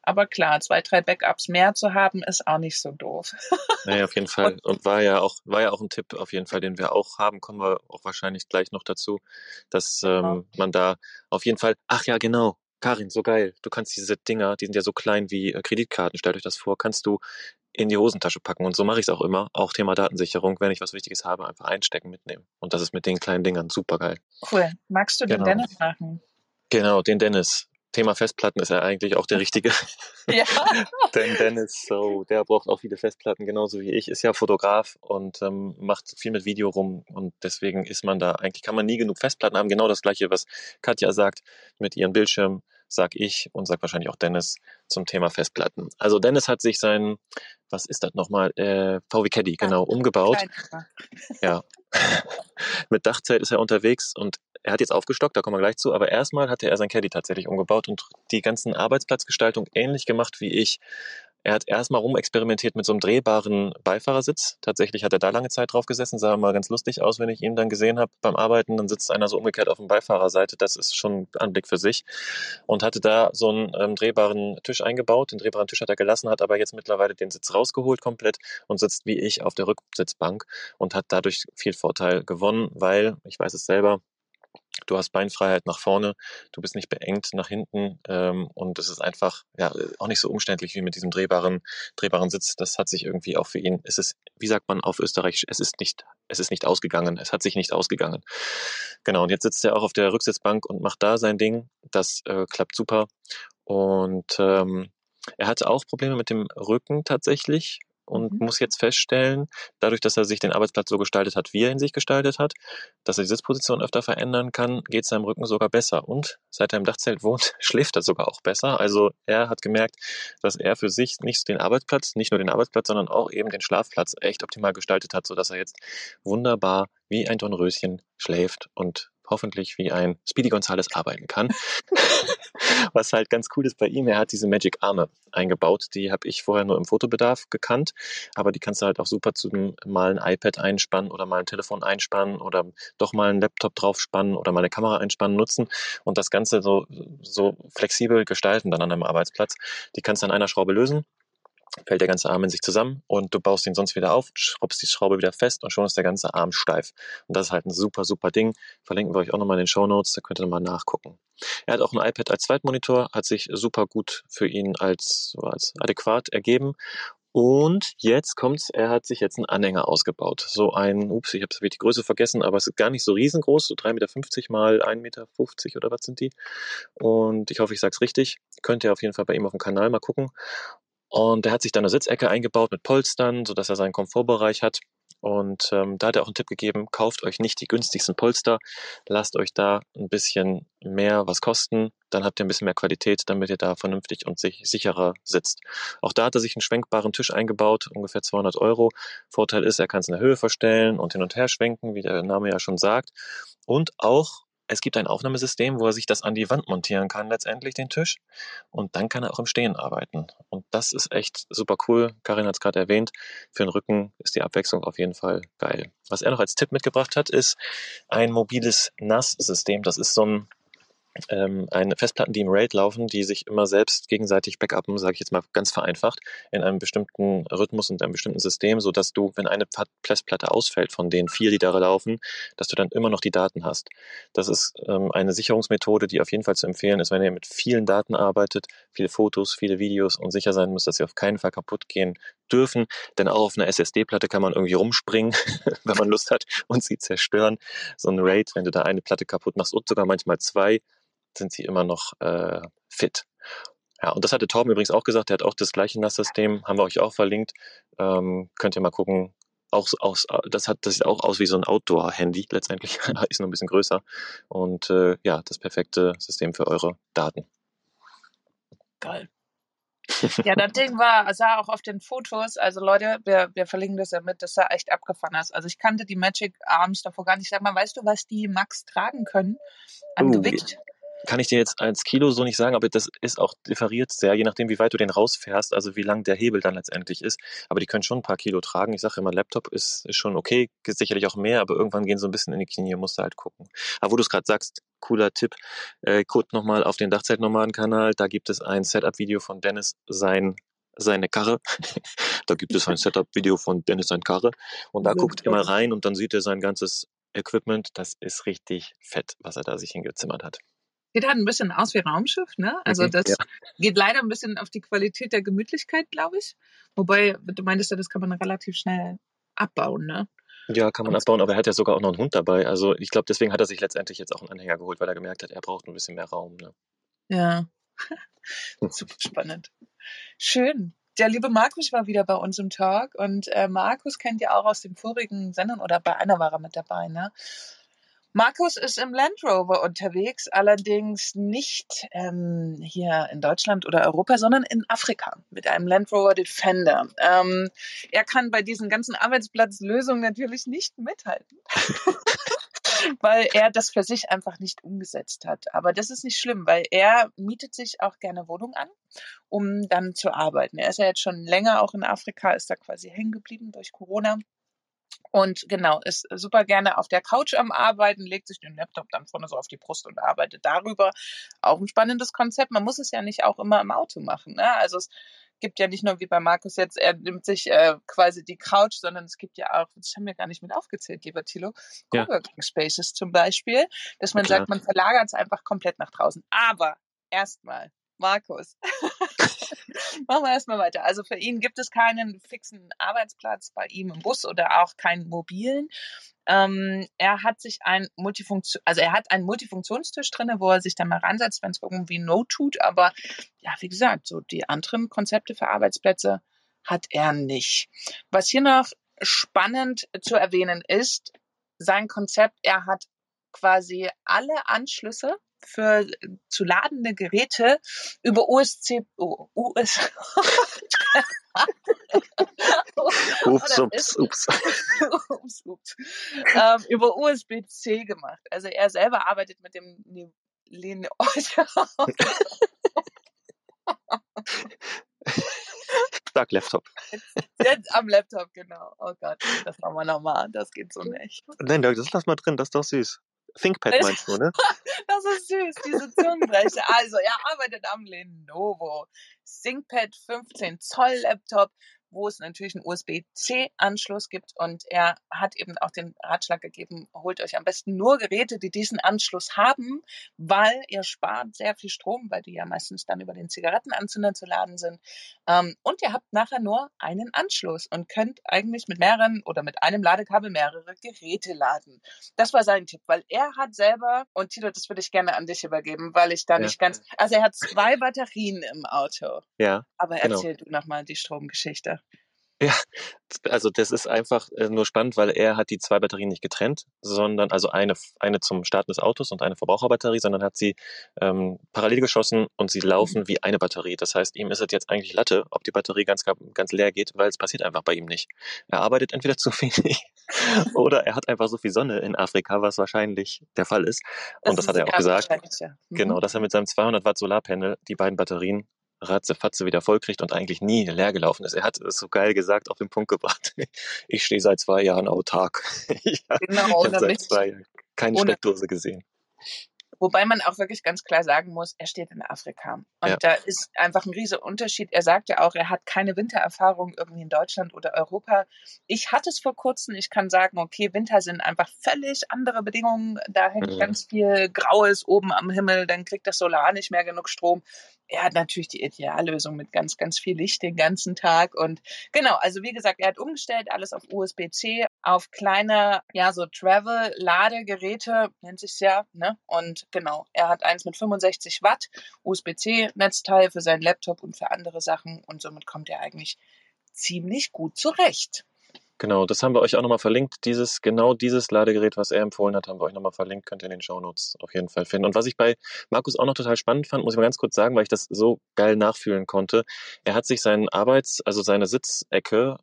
aber klar, 2, 3 Backups mehr zu haben, ist auch nicht so doof. Naja, auf jeden Fall. Und war ja auch ein Tipp, auf jeden Fall, den wir auch haben. Kommen wir auch wahrscheinlich gleich noch dazu, dass man da auf jeden Fall, ach ja, genau, Karin, so geil. Du kannst diese Dinger, die sind ja so klein wie Kreditkarten, stellt euch das vor, kannst du in die Hosentasche packen. Und so mache ich es auch immer. Auch Thema Datensicherung, wenn ich was Wichtiges habe, einfach einstecken, mitnehmen. Und das ist mit den kleinen Dingern super geil. Cool. Magst du den Dennis machen? Genau, den Dennis. Thema Festplatten ist er eigentlich auch der Richtige. Ja. Denn Dennis, so, der braucht auch viele Festplatten, genauso wie ich, ist ja Fotograf und macht viel mit Video rum und deswegen ist man da, eigentlich kann man nie genug Festplatten haben. Genau das Gleiche, was Katja sagt mit ihren Bildschirmen, sag ich und sagt wahrscheinlich auch Dennis zum Thema Festplatten. Also Dennis hat sich seinen, was ist das nochmal, VW Caddy, genau, umgebaut. Ja. Mit Dachzelt ist er unterwegs und er hat jetzt aufgestockt, da kommen wir gleich zu, aber erstmal hatte er sein Caddy tatsächlich umgebaut und die ganzen Arbeitsplatzgestaltung ähnlich gemacht wie ich. Er hat erstmal rumexperimentiert mit so einem drehbaren Beifahrersitz. Tatsächlich hat er da lange Zeit drauf gesessen, sah mal ganz lustig aus, wenn ich ihn dann gesehen habe beim Arbeiten. Dann sitzt einer so umgekehrt auf dem Beifahrerseite, das ist schon ein Anblick für sich. Und hatte da so einen drehbaren Tisch eingebaut. Den drehbaren Tisch hat er gelassen, hat aber jetzt mittlerweile den Sitz rausgeholt komplett und sitzt wie ich auf der Rücksitzbank und hat dadurch viel Vorteil gewonnen, weil, ich weiß es selber, du hast Beinfreiheit nach vorne, du bist nicht beengt nach hinten und es ist einfach ja auch nicht so umständlich wie mit diesem drehbaren Sitz. Das hat sich irgendwie auch für ihn, es ist, wie sagt man auf Österreichisch, es hat sich nicht ausgegangen. Genau, und jetzt sitzt er auch auf der Rücksitzbank und macht da sein Ding. Das klappt super. Und er hatte auch Probleme mit dem Rücken tatsächlich. Und muss jetzt feststellen, dadurch, dass er sich den Arbeitsplatz so gestaltet hat, wie er ihn sich gestaltet hat, dass er die Sitzposition öfter verändern kann, geht es seinem Rücken sogar besser. Und seit er im Dachzelt wohnt, schläft er sogar auch besser. Also er hat gemerkt, dass er für sich nicht nur den Arbeitsplatz, sondern auch eben den Schlafplatz echt optimal gestaltet hat, sodass er jetzt wunderbar wie ein Dornröschen schläft und hoffentlich wie ein Speedy Gonzales arbeiten kann. Was halt ganz cool ist bei ihm, er hat diese Magic Arme eingebaut. Die habe ich vorher nur im Fotobedarf gekannt, aber die kannst du halt auch super zum mal ein iPad einspannen oder mal ein Telefon einspannen oder doch mal einen Laptop draufspannen oder mal eine Kamera einspannen, nutzen und das Ganze so flexibel gestalten dann an einem Arbeitsplatz. Die kannst du an einer Schraube lösen, fällt der ganze Arm in sich zusammen und du baust ihn sonst wieder auf, schraubst die Schraube wieder fest und schon ist der ganze Arm steif. Und das ist halt ein super, super Ding. Verlinken wir euch auch nochmal in den Shownotes, da könnt ihr nochmal nachgucken. Er hat auch ein iPad als Zweitmonitor, hat sich super gut für ihn als adäquat ergeben. Und jetzt kommt's, er hat sich jetzt einen Anhänger ausgebaut. So ein, ich habe die Größe vergessen, aber es ist gar nicht so riesengroß, so 3,50 Meter mal 1,50 Meter oder was sind die? Und ich hoffe, ich sag's richtig. Könnt ihr auf jeden Fall bei ihm auf dem Kanal mal gucken. Und er hat sich dann eine Sitzecke eingebaut mit Polstern, sodass er seinen Komfortbereich hat. Und da hat er auch einen Tipp gegeben, kauft euch nicht die günstigsten Polster, lasst euch da ein bisschen mehr was kosten, dann habt ihr ein bisschen mehr Qualität, damit ihr da vernünftig und sicherer sitzt. Auch da hat er sich einen schwenkbaren Tisch eingebaut, ungefähr 200 Euro. Vorteil ist, er kann es in der Höhe verstellen und hin und her schwenken, wie der Name ja schon sagt. Und auch, es gibt ein Aufnahmesystem, wo er sich das an die Wand montieren kann, letztendlich den Tisch. Und dann kann er auch im Stehen arbeiten. Und das ist echt super cool. Karin hat es gerade erwähnt. Für den Rücken ist die Abwechslung auf jeden Fall geil. Was er noch als Tipp mitgebracht hat, ist ein mobiles NAS-System. Das ist so ein eine Festplatten, die im Raid laufen, die sich immer selbst gegenseitig backuppen, sage ich jetzt mal ganz vereinfacht, in einem bestimmten Rhythmus und einem bestimmten System, sodass du, wenn eine Festplatte ausfällt von den 4, die da laufen, dass du dann immer noch die Daten hast. Das ist eine Sicherungsmethode, die auf jeden Fall zu empfehlen ist, wenn ihr mit vielen Daten arbeitet, viele Fotos, viele Videos und sicher sein müsst, dass sie auf keinen Fall kaputt gehen dürfen, denn auch auf einer SSD-Platte kann man irgendwie rumspringen, wenn man Lust hat und sie zerstören. So ein Raid, wenn du da eine Platte kaputt machst und sogar manchmal 2, sind sie immer noch fit. Ja, und das hatte Torben übrigens auch gesagt, der hat auch das gleiche NAS-System, haben wir euch auch verlinkt. Könnt ihr mal gucken. Das sieht auch aus wie so ein Outdoor-Handy letztendlich, ist nur ein bisschen größer. Und ja, das perfekte System für eure Daten. Geil. Ja, das Ding sah auch auf den Fotos, also Leute, wir verlinken das ja mit, das sah echt abgefahren aus. Also ich kannte die Magic Arms davor gar nicht. Sag mal, weißt du, was die Max tragen können an Gewicht? Kann ich dir jetzt als Kilo so nicht sagen, aber das ist auch differiert sehr, je nachdem, wie weit du den rausfährst, also wie lang der Hebel dann letztendlich ist. Aber die können schon ein paar Kilo tragen. Ich sage immer, Laptop ist schon okay, sicherlich auch mehr, aber irgendwann gehen so ein bisschen in die Knie, musst du halt gucken. Aber wo du es gerade sagst, cooler Tipp, guckt nochmal auf den Dachzelt-Nomaden-Kanal, da gibt es ein Setup-Video von Dennis, seine Karre. Da gibt es ein Setup-Video von Dennis, seine Karre. Und da guckt immer rein und dann sieht er sein ganzes Equipment. Das ist richtig fett, was er da sich hingezimmert hat. Sieht halt ein bisschen aus wie Raumschiff, ne? Also das geht leider ein bisschen auf die Qualität der Gemütlichkeit, glaube ich. Wobei, du meintest ja, das kann man relativ schnell abbauen, ne? Ja, kann man abbauen, aber er hat ja sogar auch noch einen Hund dabei. Also ich glaube, deswegen hat er sich letztendlich jetzt auch einen Anhänger geholt, weil er gemerkt hat, er braucht ein bisschen mehr Raum, ne? Ja, Super spannend. Schön. Der liebe Markus war wieder bei uns im Talk und Markus kennt ihr auch aus den vorigen Sendern oder bei einer war er mit dabei, ne? Markus ist im Land Rover unterwegs, allerdings nicht hier in Deutschland oder Europa, sondern in Afrika mit einem Land Rover Defender. Er kann bei diesen ganzen Arbeitsplatzlösungen natürlich nicht mithalten, weil er das für sich einfach nicht umgesetzt hat. Aber das ist nicht schlimm, weil er mietet sich auch gerne Wohnung an, um dann zu arbeiten. Er ist ja jetzt schon länger auch in Afrika, ist da quasi hängen geblieben durch Corona. Und genau, ist super gerne auf der Couch am Arbeiten, legt sich den Laptop dann vorne so auf die Brust und arbeitet darüber. Auch ein spannendes Konzept. Man muss es ja nicht auch immer im Auto machen, ne? Also es gibt ja nicht nur wie bei Markus jetzt, er nimmt sich quasi die Couch, sondern es gibt ja auch, das haben wir gar nicht mit aufgezählt, lieber Thilo, Coworking Spaces zum Beispiel, dass man sagt, man verlagert es einfach komplett nach draußen. Aber erstmal, Markus, machen wir erstmal weiter. Also für ihn gibt es keinen fixen Arbeitsplatz bei ihm im Bus oder auch keinen mobilen. Er hat sich einen Multifunktionstisch drin, wo er sich dann mal ransetzt, wenn es irgendwie Not tut. Aber ja, wie gesagt, so die anderen Konzepte für Arbeitsplätze hat er nicht. Was hier noch spannend zu erwähnen ist, sein Konzept, er hat quasi alle Anschlüsse für zu ladende Geräte über über USB-C gemacht. Also er selber arbeitet mit dem Lenovo. Stark Laptop. Jetzt am Laptop, genau. Oh Gott, das machen wir nochmal. Das geht so nicht. Nein, Dirk, das lass mal drin, das ist doch süß. ThinkPad meinst du, ne? Das ist süß, diese Zungenbrecher. Also, er arbeitet am Lenovo ThinkPad 15 Zoll Laptop, wo es natürlich einen USB-C-Anschluss gibt und er hat eben auch den Ratschlag gegeben, holt euch am besten nur Geräte, die diesen Anschluss haben, weil ihr spart sehr viel Strom, weil die ja meistens dann über den Zigarettenanzünder zu laden sind. Und ihr habt nachher nur einen Anschluss und könnt eigentlich mit mehreren oder mit einem Ladekabel mehrere Geräte laden. Das war sein Tipp, weil er hat selber, und Tilo, das würde ich gerne an dich übergeben, weil ich da nicht ganz, also er hat 2 Batterien im Auto. Ja. Aber erzähl du nochmal die Stromgeschichte. Ja, also das ist einfach nur spannend, weil er hat die 2 Batterien nicht getrennt, sondern also eine zum Starten des Autos und eine Verbraucherbatterie, sondern hat sie parallel geschossen und sie laufen wie eine Batterie. Das heißt, ihm ist es jetzt eigentlich Latte, ob die Batterie ganz, ganz leer geht, weil es passiert einfach bei ihm nicht. Er arbeitet entweder zu wenig oder er hat einfach so viel Sonne in Afrika, was wahrscheinlich der Fall ist. Und das hat er auch gesagt. Genau, dass er mit seinem 200 Watt Solarpanel die beiden Batterien ratzefatze wieder vollkriegt und eigentlich nie leer gelaufen ist. Er hat es so geil gesagt, auf den Punkt gebracht. Ich stehe seit 2 Jahren autark. Ich habe seit 2 Jahren keine Steckdose gesehen. Wobei man auch wirklich ganz klar sagen muss, er steht in Afrika. Und da ist einfach ein riesen Unterschied. Er sagt ja auch, er hat keine Wintererfahrung irgendwie in Deutschland oder Europa. Ich hatte es vor kurzem. Ich kann sagen, okay, Winter sind einfach völlig andere Bedingungen. Da hängt ganz viel Graues oben am Himmel. Dann kriegt das Solar nicht mehr genug Strom. Er hat natürlich die Ideallösung mit ganz, ganz viel Licht den ganzen Tag. Und genau, also wie gesagt, er hat umgestellt, alles auf USB-C, auf kleine, so Travel-Ladegeräte, nennt sich's ja, ne? Und genau, er hat eins mit 65 Watt, USB-C-Netzteil für seinen Laptop und für andere Sachen. Und somit kommt er eigentlich ziemlich gut zurecht. Genau, das haben wir euch auch nochmal verlinkt. Dieses Ladegerät, was er empfohlen hat, haben wir euch nochmal verlinkt. Könnt ihr in den Shownotes auf jeden Fall finden. Und was ich bei Markus auch noch total spannend fand, muss ich mal ganz kurz sagen, weil ich das so geil nachfühlen konnte. Er hat sich seine Sitzecke,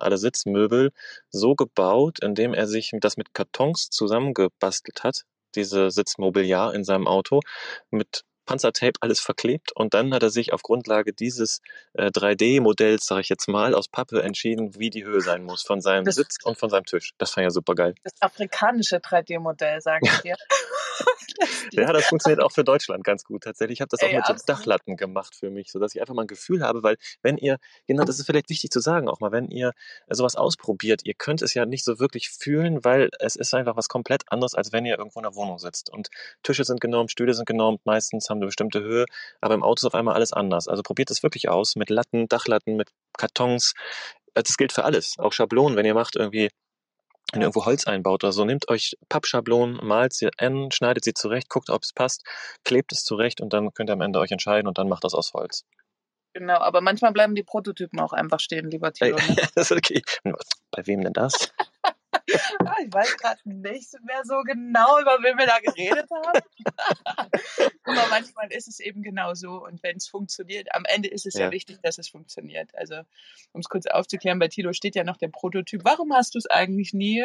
alle Sitzmöbel so gebaut, indem er sich das mit Kartons zusammengebastelt hat, diese Sitzmobiliar in seinem Auto, mit Panzertape alles verklebt und dann hat er sich auf Grundlage dieses 3D-Modells, sage ich jetzt mal, aus Pappe entschieden, wie die Höhe sein muss von seinem Sitz und von seinem Tisch. Das fand ich ja super geil. Das afrikanische 3D-Modell, sage ich dir. Ja, das funktioniert auch für Deutschland ganz gut tatsächlich. Ich habe das auch mit so Dachlatten gemacht für mich, sodass ich einfach mal ein Gefühl habe, weil genau, das ist vielleicht wichtig zu sagen auch mal, wenn ihr sowas ausprobiert, ihr könnt es ja nicht so wirklich fühlen, weil es ist einfach was komplett anderes, als wenn ihr irgendwo in der Wohnung sitzt. Und Tische sind genormt, Stühle sind genormt, meistens haben eine bestimmte Höhe, aber im Auto ist auf einmal alles anders. Also probiert es wirklich aus mit Latten, Dachlatten, mit Kartons. Das gilt für alles, auch Schablonen, wenn ihr macht irgendwie wenn ihr irgendwo Holz einbaut oder so, nehmt euch Pappschablonen, malt sie an, schneidet sie zurecht, guckt, ob es passt, klebt es zurecht und dann könnt ihr am Ende euch entscheiden und dann macht das aus Holz. Genau, aber manchmal bleiben die Prototypen auch einfach stehen, lieber Tilo. Ne? Ja, das ist okay. Bei wem denn das? Ich weiß gerade nicht mehr so genau, über wen wir da geredet haben. Aber manchmal ist es eben genau so. Und wenn es funktioniert, am Ende ist es ja wichtig, dass es funktioniert. Also, um es kurz aufzuklären, bei Tilo steht ja noch der Prototyp. Warum hast du es eigentlich nie?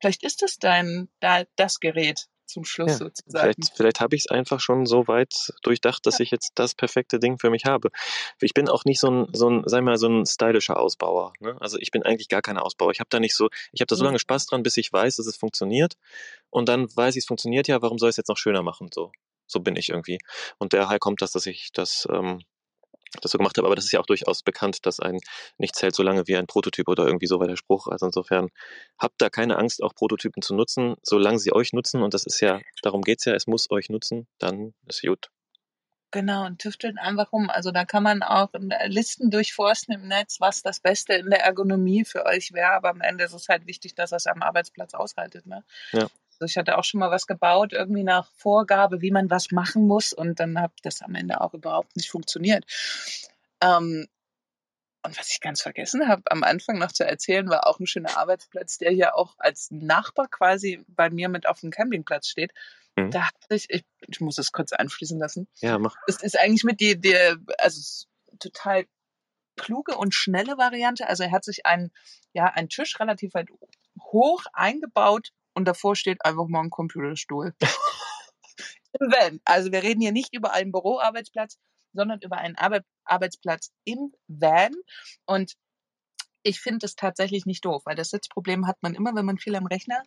Vielleicht ist es das Gerät zum Schluss sozusagen. Vielleicht habe ich es einfach schon so weit durchdacht, dass ich jetzt das perfekte Ding für mich habe. Ich bin auch nicht so ein stylischer Ausbauer. Ne? Also ich bin eigentlich gar kein Ausbauer. Ich habe da so lange Spaß dran, bis ich weiß, dass es funktioniert. Und dann weiß ich, es funktioniert ja, warum soll ich es jetzt noch schöner machen? So bin ich irgendwie. Und daher kommt das, dass ich das so gemacht habe. Aber das ist ja auch durchaus bekannt, dass nichts hält so lange wie ein Prototyp oder irgendwie so war der Spruch. Also insofern habt da keine Angst, auch Prototypen zu nutzen, solange sie euch nutzen. Und das ist ja, darum geht's ja, es muss euch nutzen, dann ist gut. Genau, und tüfteln einfach rum. Also da kann man auch Listen durchforsten im Netz, was das Beste in der Ergonomie für euch wäre. Aber am Ende ist es halt wichtig, dass ihr es am Arbeitsplatz aushaltet. Ne? Ja. Also ich hatte auch schon mal was gebaut, irgendwie nach Vorgabe, wie man was machen muss. Und dann hat das am Ende auch überhaupt nicht funktioniert. Und was ich ganz vergessen habe, am Anfang noch zu erzählen, war auch ein schöner Arbeitsplatz, der hier auch als Nachbar quasi bei mir mit auf dem Campingplatz steht. Mhm. Da hatte ich muss es kurz einfließen lassen. Ja, mach. Es ist eigentlich mit also total kluge und schnelle Variante. Also er hat sich einen Tisch relativ weit hoch eingebaut. Und davor steht einfach mal ein Computerstuhl. Im Van. Also wir reden hier nicht über einen Büroarbeitsplatz, sondern über einen Arbeitsplatz im Van. Und ich finde das tatsächlich nicht doof, weil das Sitzproblem hat man immer, wenn man viel am Rechner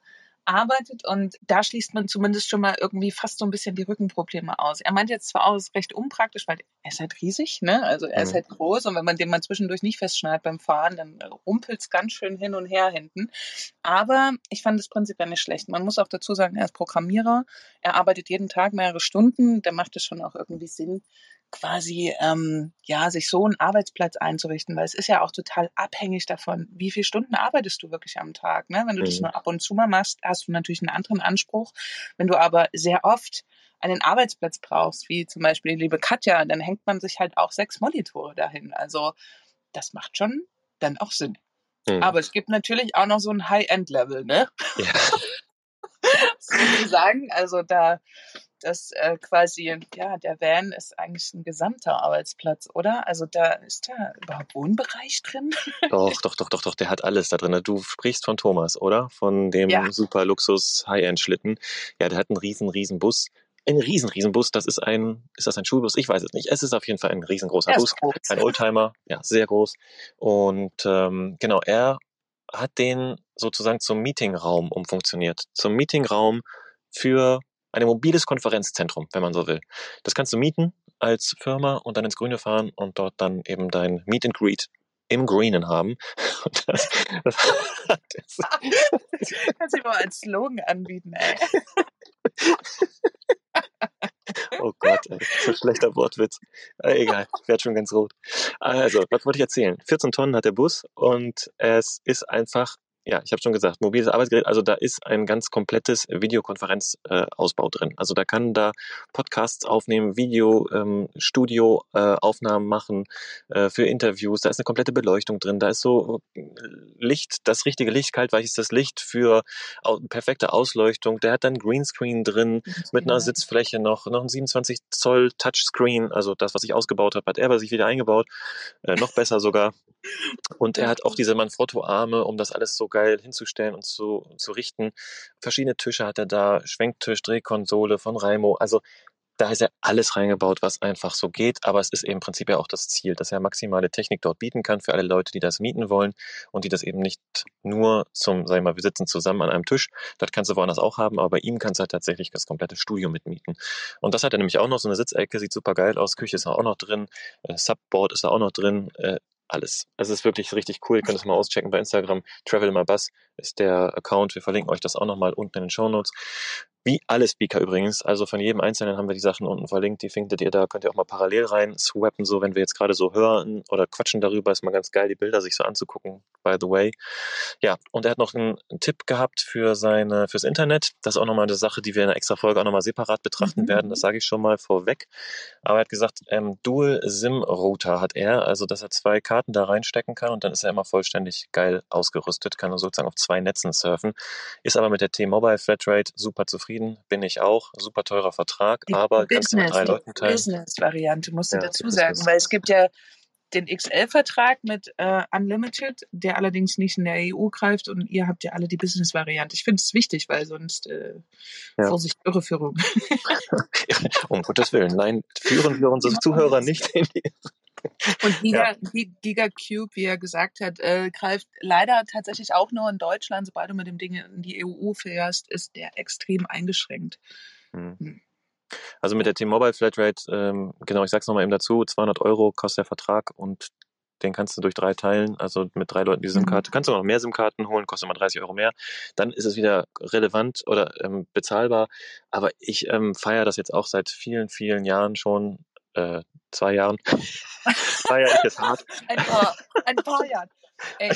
arbeitet. Und da schließt man zumindest schon mal irgendwie fast so ein bisschen die Rückenprobleme aus. Er meint jetzt zwar auch, es ist recht unpraktisch, weil er ist halt riesig, ne? Also er ist halt groß. Und wenn man den mal zwischendurch nicht festschneidet beim Fahren, dann rumpelt es ganz schön hin und her hinten. Aber ich fand das prinzipiell nicht schlecht. Man muss auch dazu sagen, er ist Programmierer. Er arbeitet jeden Tag mehrere Stunden. Da macht es schon auch irgendwie Sinn, quasi sich so einen Arbeitsplatz einzurichten, weil es ist ja auch total abhängig davon, wie viele Stunden arbeitest du wirklich am Tag. Ne? Wenn du das nur ab und zu mal machst, hast du natürlich einen anderen Anspruch. Wenn du aber sehr oft einen Arbeitsplatz brauchst, wie zum Beispiel die liebe Katja, dann hängt man sich halt auch 6 Monitore dahin. Also das macht schon dann auch Sinn. Mhm. Aber es gibt natürlich auch noch so ein High-End-Level, ne? Ja. Sozusagen, also da... Das der Van ist eigentlich ein gesamter Arbeitsplatz, oder? Also da ist da überhaupt Wohnbereich drin? Doch, der hat alles da drin. Du sprichst von Thomas, oder? Von dem super Luxus High-End-Schlitten. Ja, der hat einen riesen Bus. Ein riesen Bus, ist das ein Schulbus? Ich weiß es nicht. Es ist auf jeden Fall ein riesengroßer Bus. Groß. Ein Oldtimer, ja, sehr groß. Und genau, er hat den sozusagen zum Meetingraum umfunktioniert. Zum Meetingraum für ein mobiles Konferenzzentrum, wenn man so will. Das kannst du mieten als Firma und dann ins Grüne fahren und dort dann eben dein Meet and Greet im Grünen haben. Und das kannst du mal als Slogan anbieten, ey. Oh Gott, ey, so ein schlechter Wortwitz. Egal, ich werde schon ganz rot. Also, was wollte ich erzählen? 14 Tonnen hat der Bus und es ist einfach... Ja, ich habe schon gesagt, mobiles Arbeitsgerät, also da ist ein ganz komplettes Videokonferenzausbau drin. Also da kann da Podcasts aufnehmen, Video, Studioaufnahmen machen für Interviews, da ist eine komplette Beleuchtung drin, da ist so Licht, das richtige Licht, kaltweiches das Licht für perfekte Ausleuchtung, der hat dann Greenscreen drin mit einer Sitzfläche noch ein 27 Zoll Touchscreen, also das, was ich ausgebaut habe, hat er bei sich wieder eingebaut, noch besser sogar. Und er hat auch diese Manfrotto Arme, um das alles so geil hinzustellen und zu richten. Verschiedene Tische hat er da, Schwenktisch, Drehkonsole von Raimo. Also da ist ja alles reingebaut, was einfach so geht. Aber es ist eben im Prinzip ja auch das Ziel, dass er maximale Technik dort bieten kann für alle Leute, die das mieten wollen und die das eben nicht nur zum, sag ich mal, wir sitzen zusammen an einem Tisch. Das kannst du woanders auch haben, aber bei ihm kannst du halt tatsächlich das komplette Studio mitmieten. Und das hat er nämlich auch noch, so eine Sitzecke, sieht super geil aus. Küche ist da auch noch drin, Subboard ist da auch noch drin, alles. Es ist wirklich richtig cool. Ihr könnt es mal auschecken bei Instagram. Travel in my bus ist der Account. Wir verlinken euch das auch nochmal unten in den Shownotes. Wie alle Speaker übrigens, also von jedem Einzelnen haben wir die Sachen unten verlinkt, die findet ihr da, könnt ihr auch mal parallel rein swappen, so wenn wir jetzt gerade so hören oder quatschen darüber, ist mal ganz geil, die Bilder sich so anzugucken, by the way. Ja, und er hat noch einen Tipp gehabt fürs Internet, das ist auch nochmal eine Sache, die wir in einer extra Folge auch nochmal separat betrachten werden, das sage ich schon mal vorweg, aber er hat gesagt, Dual-SIM-Router hat er, also dass er zwei Karten da reinstecken kann und dann ist er immer vollständig geil ausgerüstet, kann sozusagen auf zwei Netzen surfen, ist aber mit der T-Mobile Flatrate super zufrieden. Bin ich auch. Super teurer Vertrag, aber kannst du mit drei Leuten teilen. Business-Variante, musst du dazu sagen, weil es gibt ja den XL-Vertrag mit Unlimited, der allerdings nicht in der EU greift und ihr habt ja alle die Business-Variante. Ich finde es wichtig, weil sonst Vorsicht, Irreführung. Um Gottes Willen, nein, führen wir unsere Zuhörer nicht in die Und Gigacube, wie er gesagt hat, greift leider tatsächlich auch nur in Deutschland. Sobald du mit dem Ding in die EU fährst, ist der extrem eingeschränkt. Also mit der T-Mobile Flatrate, genau, ich sag's nochmal eben dazu, 200 Euro kostet der Vertrag und den kannst du durch drei teilen, also mit drei Leuten die SIM-Karte. Kannst du noch mehr SIM-Karten holen, kostet immer 30 Euro mehr. Dann ist es wieder relevant oder bezahlbar. Aber ich feiere das jetzt auch seit vielen, vielen Jahren schon, 2 Jahren. Feier ich es hart. Ein paar Jahren. Ey,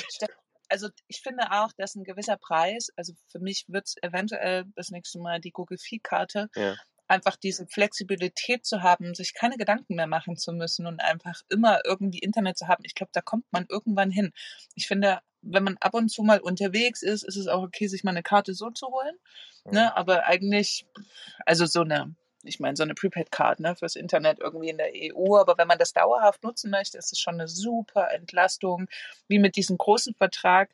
also ich finde auch, dass ein gewisser Preis, also für mich wird es eventuell das nächste Mal die Google Fi-Karte, einfach diese Flexibilität zu haben, sich keine Gedanken mehr machen zu müssen und einfach immer irgendwie Internet zu haben. Ich glaube, da kommt man irgendwann hin. Ich finde, wenn man ab und zu mal unterwegs ist, ist es auch okay, sich mal eine Karte so zu holen. Ne? Aber eigentlich, also so eine Prepaid-Card, ne, fürs Internet irgendwie in der EU, aber wenn man das dauerhaft nutzen möchte, ist es schon eine super Entlastung, wie mit diesem großen Vertrag.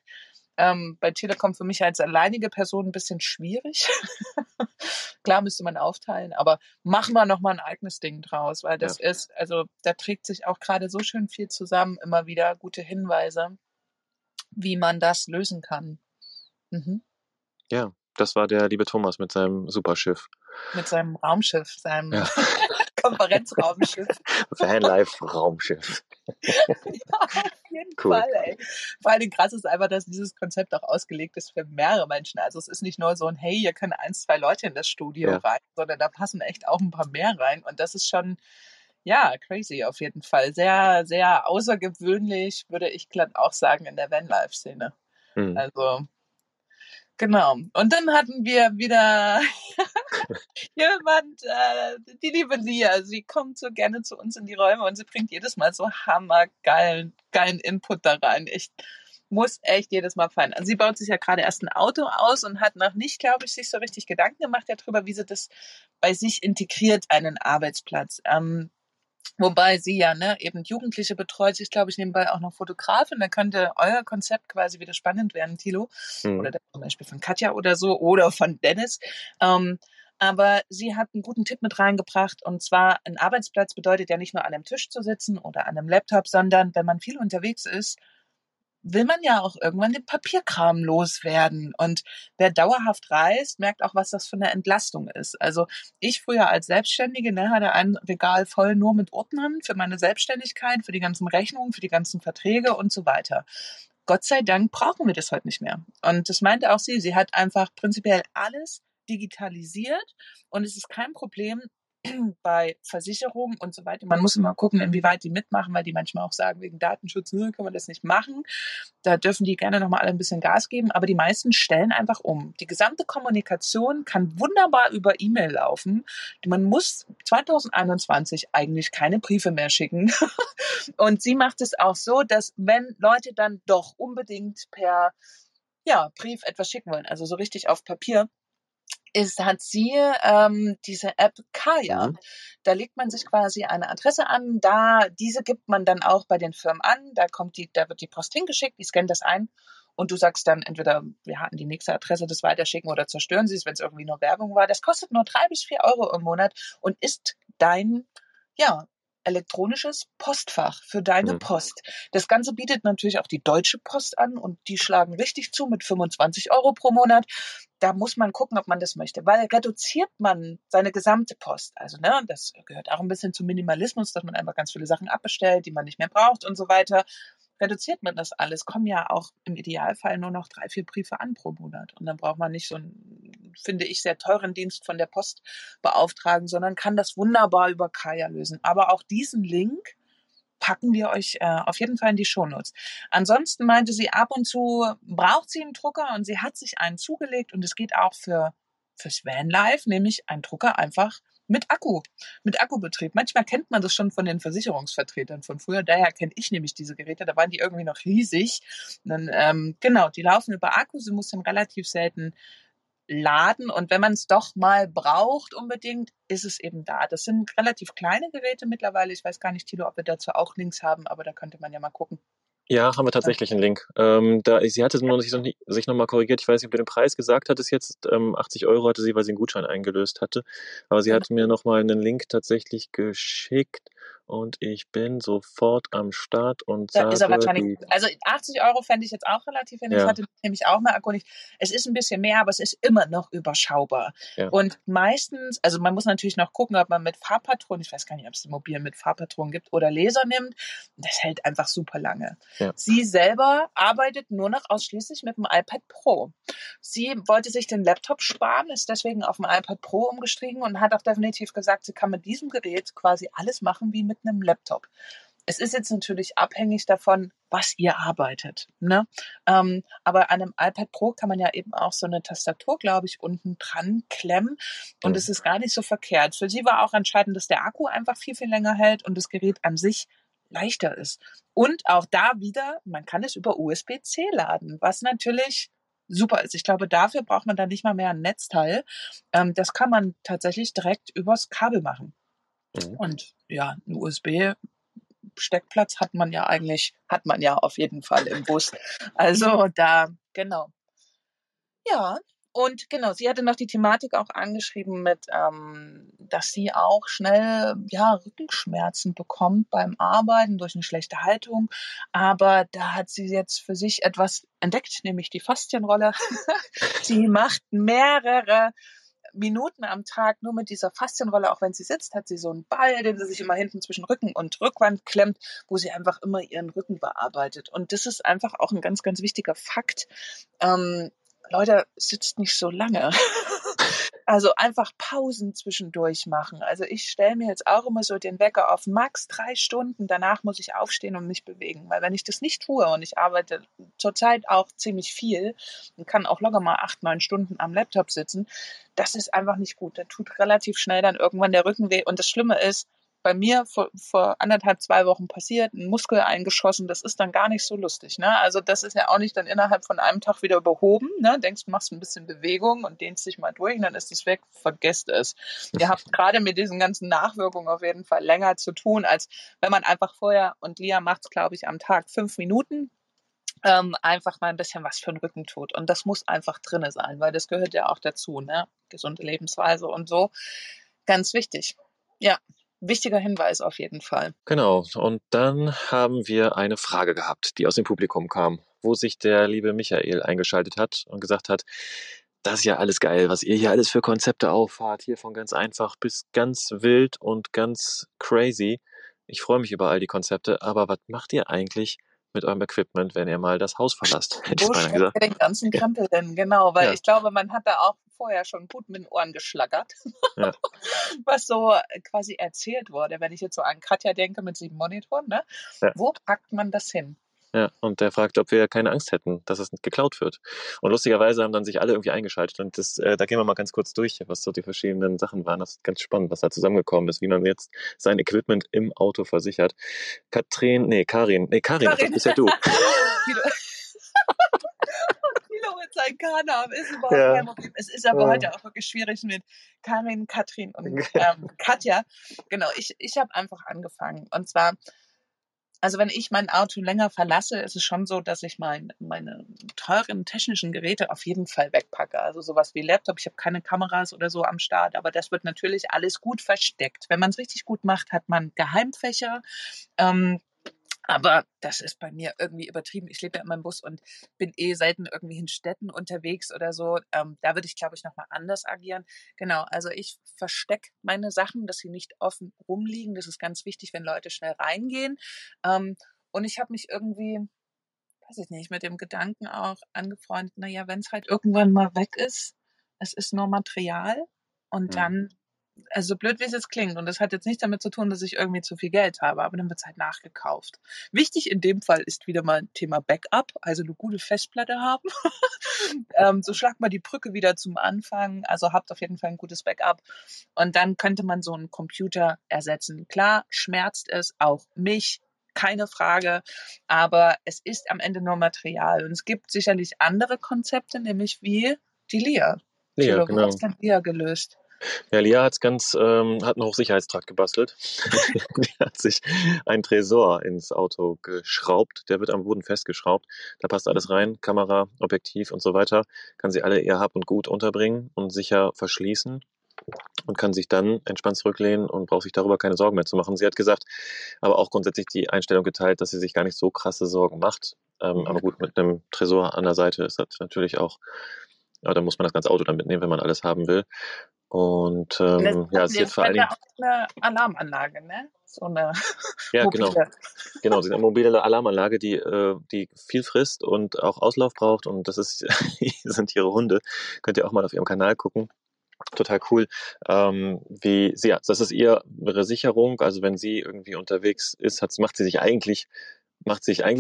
Bei Telekom für mich als alleinige Person ein bisschen schwierig. Klar müsste man aufteilen, aber machen wir nochmal ein eigenes Ding draus, weil das ist, also da trägt sich auch gerade so schön viel zusammen, immer wieder gute Hinweise, wie man das lösen kann. Ja, das war der liebe Thomas mit seinem Superschiff. Mit seinem Raumschiff, seinem Konferenzraumschiff. Vanlife-Raumschiff. Ja, auf jeden Fall, ey. Vor allem krass ist einfach, dass dieses Konzept auch ausgelegt ist für mehrere Menschen. Also es ist nicht nur so ein, hey, hier können 1, 2 Leute in das Studio rein, sondern da passen echt auch ein paar mehr rein. Und das ist schon, ja, crazy auf jeden Fall. Sehr, sehr außergewöhnlich, würde ich glatt auch sagen, in der Vanlife-Szene. Also... Genau. Und dann hatten wir wieder jemand, die liebe Lia. Sie kommt so gerne zu uns in die Räume und sie bringt jedes Mal so hammergeilen Input da rein. Ich muss echt jedes Mal fallen. Also sie baut sich ja gerade erst ein Auto aus und hat noch nicht, glaube ich, sich so richtig Gedanken gemacht darüber, wie sie das bei sich integriert, einen Arbeitsplatz. Wobei sie ja eben Jugendliche betreut, ich glaube, ich nebenbei auch noch Fotografin, da könnte euer Konzept quasi wieder spannend werden, Thilo, oder das zum Beispiel von Katja oder so, oder von Dennis, aber sie hat einen guten Tipp mit reingebracht und zwar, ein Arbeitsplatz bedeutet ja nicht nur an einem Tisch zu sitzen oder an einem Laptop, sondern wenn man viel unterwegs ist, will man ja auch irgendwann den Papierkram loswerden. Und wer dauerhaft reist, merkt auch, was das für eine Entlastung ist. Also ich früher als Selbstständige, hatte ein Regal voll nur mit Ordnern für meine Selbstständigkeit, für die ganzen Rechnungen, für die ganzen Verträge und so weiter. Gott sei Dank brauchen wir das heute nicht mehr. Und das meinte auch sie. Sie hat einfach prinzipiell alles digitalisiert und es ist kein Problem, bei Versicherungen und so weiter. Man muss immer gucken, inwieweit die mitmachen, weil die manchmal auch sagen, wegen Datenschutz, können wir das nicht machen. Da dürfen die gerne nochmal alle ein bisschen Gas geben, aber die meisten stellen einfach um. Die gesamte Kommunikation kann wunderbar über E-Mail laufen. Man muss 2021 eigentlich keine Briefe mehr schicken. Und sie macht es auch so, dass wenn Leute dann doch unbedingt per Brief etwas schicken wollen, also so richtig auf Papier, hat sie diese App Kaya. Da legt man sich quasi eine Adresse an, diese gibt man dann auch bei den Firmen an, da wird die Post hingeschickt, die scannt das ein und du sagst dann entweder, wir hatten die nächste Adresse, das weiterschicken oder zerstören sie es, wenn es irgendwie nur Werbung war. Das kostet nur 3 bis 4 Euro im Monat und ist dein, elektronisches Postfach für deine Post. Das Ganze bietet natürlich auch die Deutsche Post an und die schlagen richtig zu mit 25 Euro pro Monat. Da muss man gucken, ob man das möchte, weil reduziert man seine gesamte Post. Also, das gehört auch ein bisschen zum Minimalismus, dass man einfach ganz viele Sachen abbestellt, die man nicht mehr braucht und so weiter. Reduziert man das alles, kommen ja auch im Idealfall nur noch 3, 4 Briefe an pro Monat. Und dann braucht man nicht so ein finde ich, sehr teuren Dienst von der Post beauftragen, sondern kann das wunderbar über Kaya lösen. Aber auch diesen Link packen wir euch auf jeden Fall in die Shownotes. Ansonsten meinte sie, ab und zu braucht sie einen Drucker und sie hat sich einen zugelegt und es geht auch fürs Vanlife, nämlich einen Drucker einfach mit Akkubetrieb. Manchmal kennt man das schon von den Versicherungsvertretern von früher. Daher kenne ich nämlich diese Geräte. Da waren die irgendwie noch riesig. Und dann, genau, die laufen über Akku. Sie muss dann relativ selten laden. Und wenn man es doch mal braucht unbedingt, ist es eben da. Das sind relativ kleine Geräte mittlerweile. Ich weiß gar nicht, Thilo, ob wir dazu auch Links haben, aber da könnte man ja mal gucken. Ja, haben wir tatsächlich einen Link. Sie hatte sich nochmal korrigiert. Ich weiß nicht, ob du den Preis gesagt hattest jetzt. 80 Euro hatte sie, weil sie einen Gutschein eingelöst hatte. Aber sie hat mir nochmal einen Link tatsächlich geschickt. Und ich bin sofort am Start und sage... Ist er wahrscheinlich, also 80 Euro fände ich jetzt auch relativ wenig. Ja. Ich hatte nämlich auch mal erkundigt. Es ist ein bisschen mehr, aber es ist immer noch überschaubar. Ja. Und meistens, also man muss natürlich noch gucken, ob man mit Fahrpatronen, ich weiß gar nicht, ob es mobilen mit Fahrpatronen gibt, oder Laser nimmt. Das hält einfach super lange. Ja. Sie selber arbeitet nur noch ausschließlich mit dem iPad Pro. Sie wollte sich den Laptop sparen, ist deswegen auf dem iPad Pro umgestiegen und hat auch definitiv gesagt, sie kann mit diesem Gerät quasi alles machen wie mit einem Laptop. Es ist jetzt natürlich abhängig davon, was ihr arbeitet, ne? Aber an einem iPad Pro kann man ja eben auch so eine Tastatur, glaube ich, unten dran klemmen und es ist gar nicht so verkehrt. Für sie war auch entscheidend, dass der Akku einfach viel, viel länger hält und das Gerät an sich leichter ist. Und auch da wieder, man kann es über USB-C laden, was natürlich super ist. Ich glaube, dafür braucht man dann nicht mal mehr ein Netzteil. Das kann man tatsächlich direkt übers Kabel machen. Und ja, einen USB-Steckplatz hat man ja auf jeden Fall im Bus. Also da, genau. Ja, und genau, sie hatte noch die Thematik auch angeschrieben mit, dass sie auch schnell, ja, Rückenschmerzen bekommt beim Arbeiten durch eine schlechte Haltung. Aber da hat sie jetzt für sich etwas entdeckt, nämlich die Faszienrolle. Sie macht mehrere Minuten am Tag nur mit dieser Faszienrolle, auch wenn sie sitzt, hat sie so einen Ball, den sie sich immer hinten zwischen Rücken und Rückwand klemmt, wo sie einfach immer ihren Rücken bearbeitet. Und das ist einfach auch ein ganz, ganz wichtiger Fakt. Leute, sitzt nicht so lange. Also einfach Pausen zwischendurch machen. Also ich stelle mir jetzt auch immer so den Wecker auf max 3 Stunden. Danach muss ich aufstehen und mich bewegen. Weil wenn ich das nicht tue und ich arbeite zurzeit auch ziemlich viel und kann auch locker mal 8-9 Stunden am Laptop sitzen, das ist einfach nicht gut. Da tut relativ schnell dann irgendwann der Rücken weh. Und das Schlimme ist, bei mir vor 1,5-2 Wochen passiert, ein Muskel eingeschossen, das ist dann gar nicht so lustig, ne? Also das ist ja auch nicht dann innerhalb von einem Tag wieder behoben, ne? Denkst, du machst ein bisschen Bewegung und dehnst dich mal durch und dann ist es weg, vergesst es. Ihr habt gerade mit diesen ganzen Nachwirkungen auf jeden Fall länger zu tun, als wenn man einfach vorher, und Lia macht es, glaube ich, am Tag 5 Minuten, einfach mal ein bisschen was für den Rücken tut. Und das muss einfach drin sein, weil das gehört ja auch dazu, ne? Gesunde Lebensweise und so. Ganz wichtig. Ja. Wichtiger Hinweis auf jeden Fall. Genau, und dann haben wir eine Frage gehabt, die aus dem Publikum kam, wo sich der liebe Michael eingeschaltet hat und gesagt hat, das ist ja alles geil, was ihr hier alles für Konzepte auffahrt, hier von ganz einfach bis ganz wild und ganz crazy. Ich freue mich über all die Konzepte, aber was macht ihr eigentlich mit eurem Equipment, wenn ihr mal das Haus verlasst? Wo steckt ihr den ganzen Krempel denn? Genau, weil ich glaube, man hat da auch vorher schon gut mit den Ohren geschlagert, ja. Was so quasi erzählt wurde. Wenn ich jetzt so an Katja denke mit 7 Monitoren, ne? Ja. Wo packt man das hin? Ja, und der fragt, ob wir keine Angst hätten, dass es nicht geklaut wird. Und lustigerweise haben dann sich alle irgendwie eingeschaltet. Und das, da gehen wir mal ganz kurz durch, was so die verschiedenen Sachen waren. Das ist ganz spannend, was da zusammengekommen ist, wie man jetzt sein Equipment im Auto versichert. Karin. Das bist ja du. Sein Kanal ist überhaupt kein Problem. Es ist aber heute auch wirklich schwierig mit Karin, Katrin und Katja. Genau, ich habe einfach angefangen. Und zwar, also wenn ich mein Auto länger verlasse, ist es schon so, dass ich meine teuren technischen Geräte auf jeden Fall wegpacke. Also sowas wie Laptop, ich habe keine Kameras oder so am Start, aber das wird natürlich alles gut versteckt. Wenn man es richtig gut macht, hat man Geheimfächer, aber das ist bei mir irgendwie übertrieben. Ich lebe ja in meinem Bus und bin selten irgendwie in Städten unterwegs oder so. Da würde ich, glaube ich, nochmal anders agieren. Genau, also ich verstecke meine Sachen, dass sie nicht offen rumliegen. Das ist ganz wichtig, wenn Leute schnell reingehen. Und ich habe mich irgendwie, weiß ich nicht, mit dem Gedanken auch angefreundet, naja, wenn es halt irgendwann mal weg ist, es ist nur Material und dann, also blöd wie es jetzt klingt, und das hat jetzt nichts damit zu tun, dass ich irgendwie zu viel Geld habe, aber dann wird es halt nachgekauft. Wichtig in dem Fall ist wieder mal Thema Backup, also eine gute Festplatte haben. So schlag mal die Brücke wieder zum Anfang, also habt auf jeden Fall ein gutes Backup und dann könnte man so einen Computer ersetzen. Klar, schmerzt es auch mich, keine Frage, aber es ist am Ende nur Material und es gibt sicherlich andere Konzepte, nämlich wie die Lea, oder genau. Wo ist denn Lea gelöst? Ja, Lea hat einen Hochsicherheitstrakt gebastelt. Die hat sich einen Tresor ins Auto geschraubt. Der wird am Boden festgeschraubt. Da passt alles rein. Kamera, Objektiv und so weiter. Kann sie alle eher hab und gut unterbringen und sicher verschließen. Und kann sich dann entspannt zurücklehnen und braucht sich darüber keine Sorgen mehr zu machen. Sie hat gesagt, aber auch grundsätzlich die Einstellung geteilt, dass sie sich gar nicht so krasse Sorgen macht. Aber gut, mit einem Tresor an der Seite ist das natürlich auch, ja, da muss man das ganze Auto dann mitnehmen, wenn man alles haben will. Und es wird vor allem eine Alarmanlage, ne? So eine ja, mobile. Genau, eine mobile Alarmanlage, die viel frisst und auch Auslauf braucht. Und das ist, sind ihre Hunde. Könnt ihr auch mal auf ihrem Kanal gucken. Total cool. Das ist ihre Sicherung. Also wenn sie irgendwie unterwegs ist, macht sie sich eigentlich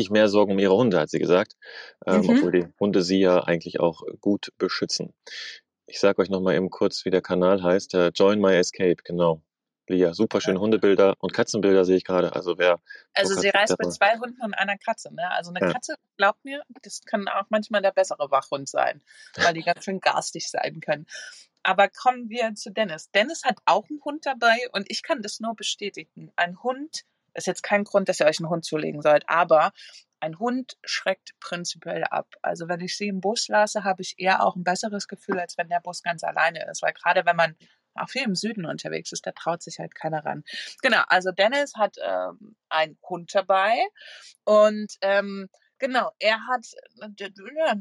mehr Sorgen um ihre Hunde, hat sie gesagt. Obwohl die Hunde sie ja eigentlich auch gut beschützen. Ich sage euch nochmal eben kurz, wie der Kanal heißt. Join My Escape, genau. Lia, super schöne Hundebilder und Katzenbilder sehe ich gerade. Sie reist mit zwei Hunden und einer Katze, ne? Also eine Katze, glaubt mir, das kann auch manchmal der bessere Wachhund sein, weil die ganz schön garstig sein können. Aber kommen wir zu Dennis. Dennis hat auch einen Hund dabei und ich kann das nur bestätigen. Ein Hund, das ist jetzt kein Grund, dass ihr euch einen Hund zulegen sollt, aber ein Hund schreckt prinzipiell ab. Also wenn ich sie im Bus lasse, habe ich eher auch ein besseres Gefühl, als wenn der Bus ganz alleine ist. Weil gerade wenn man auch viel im Süden unterwegs ist, da traut sich halt keiner ran. Genau, also Dennis hat einen Hund dabei und genau, er hat ein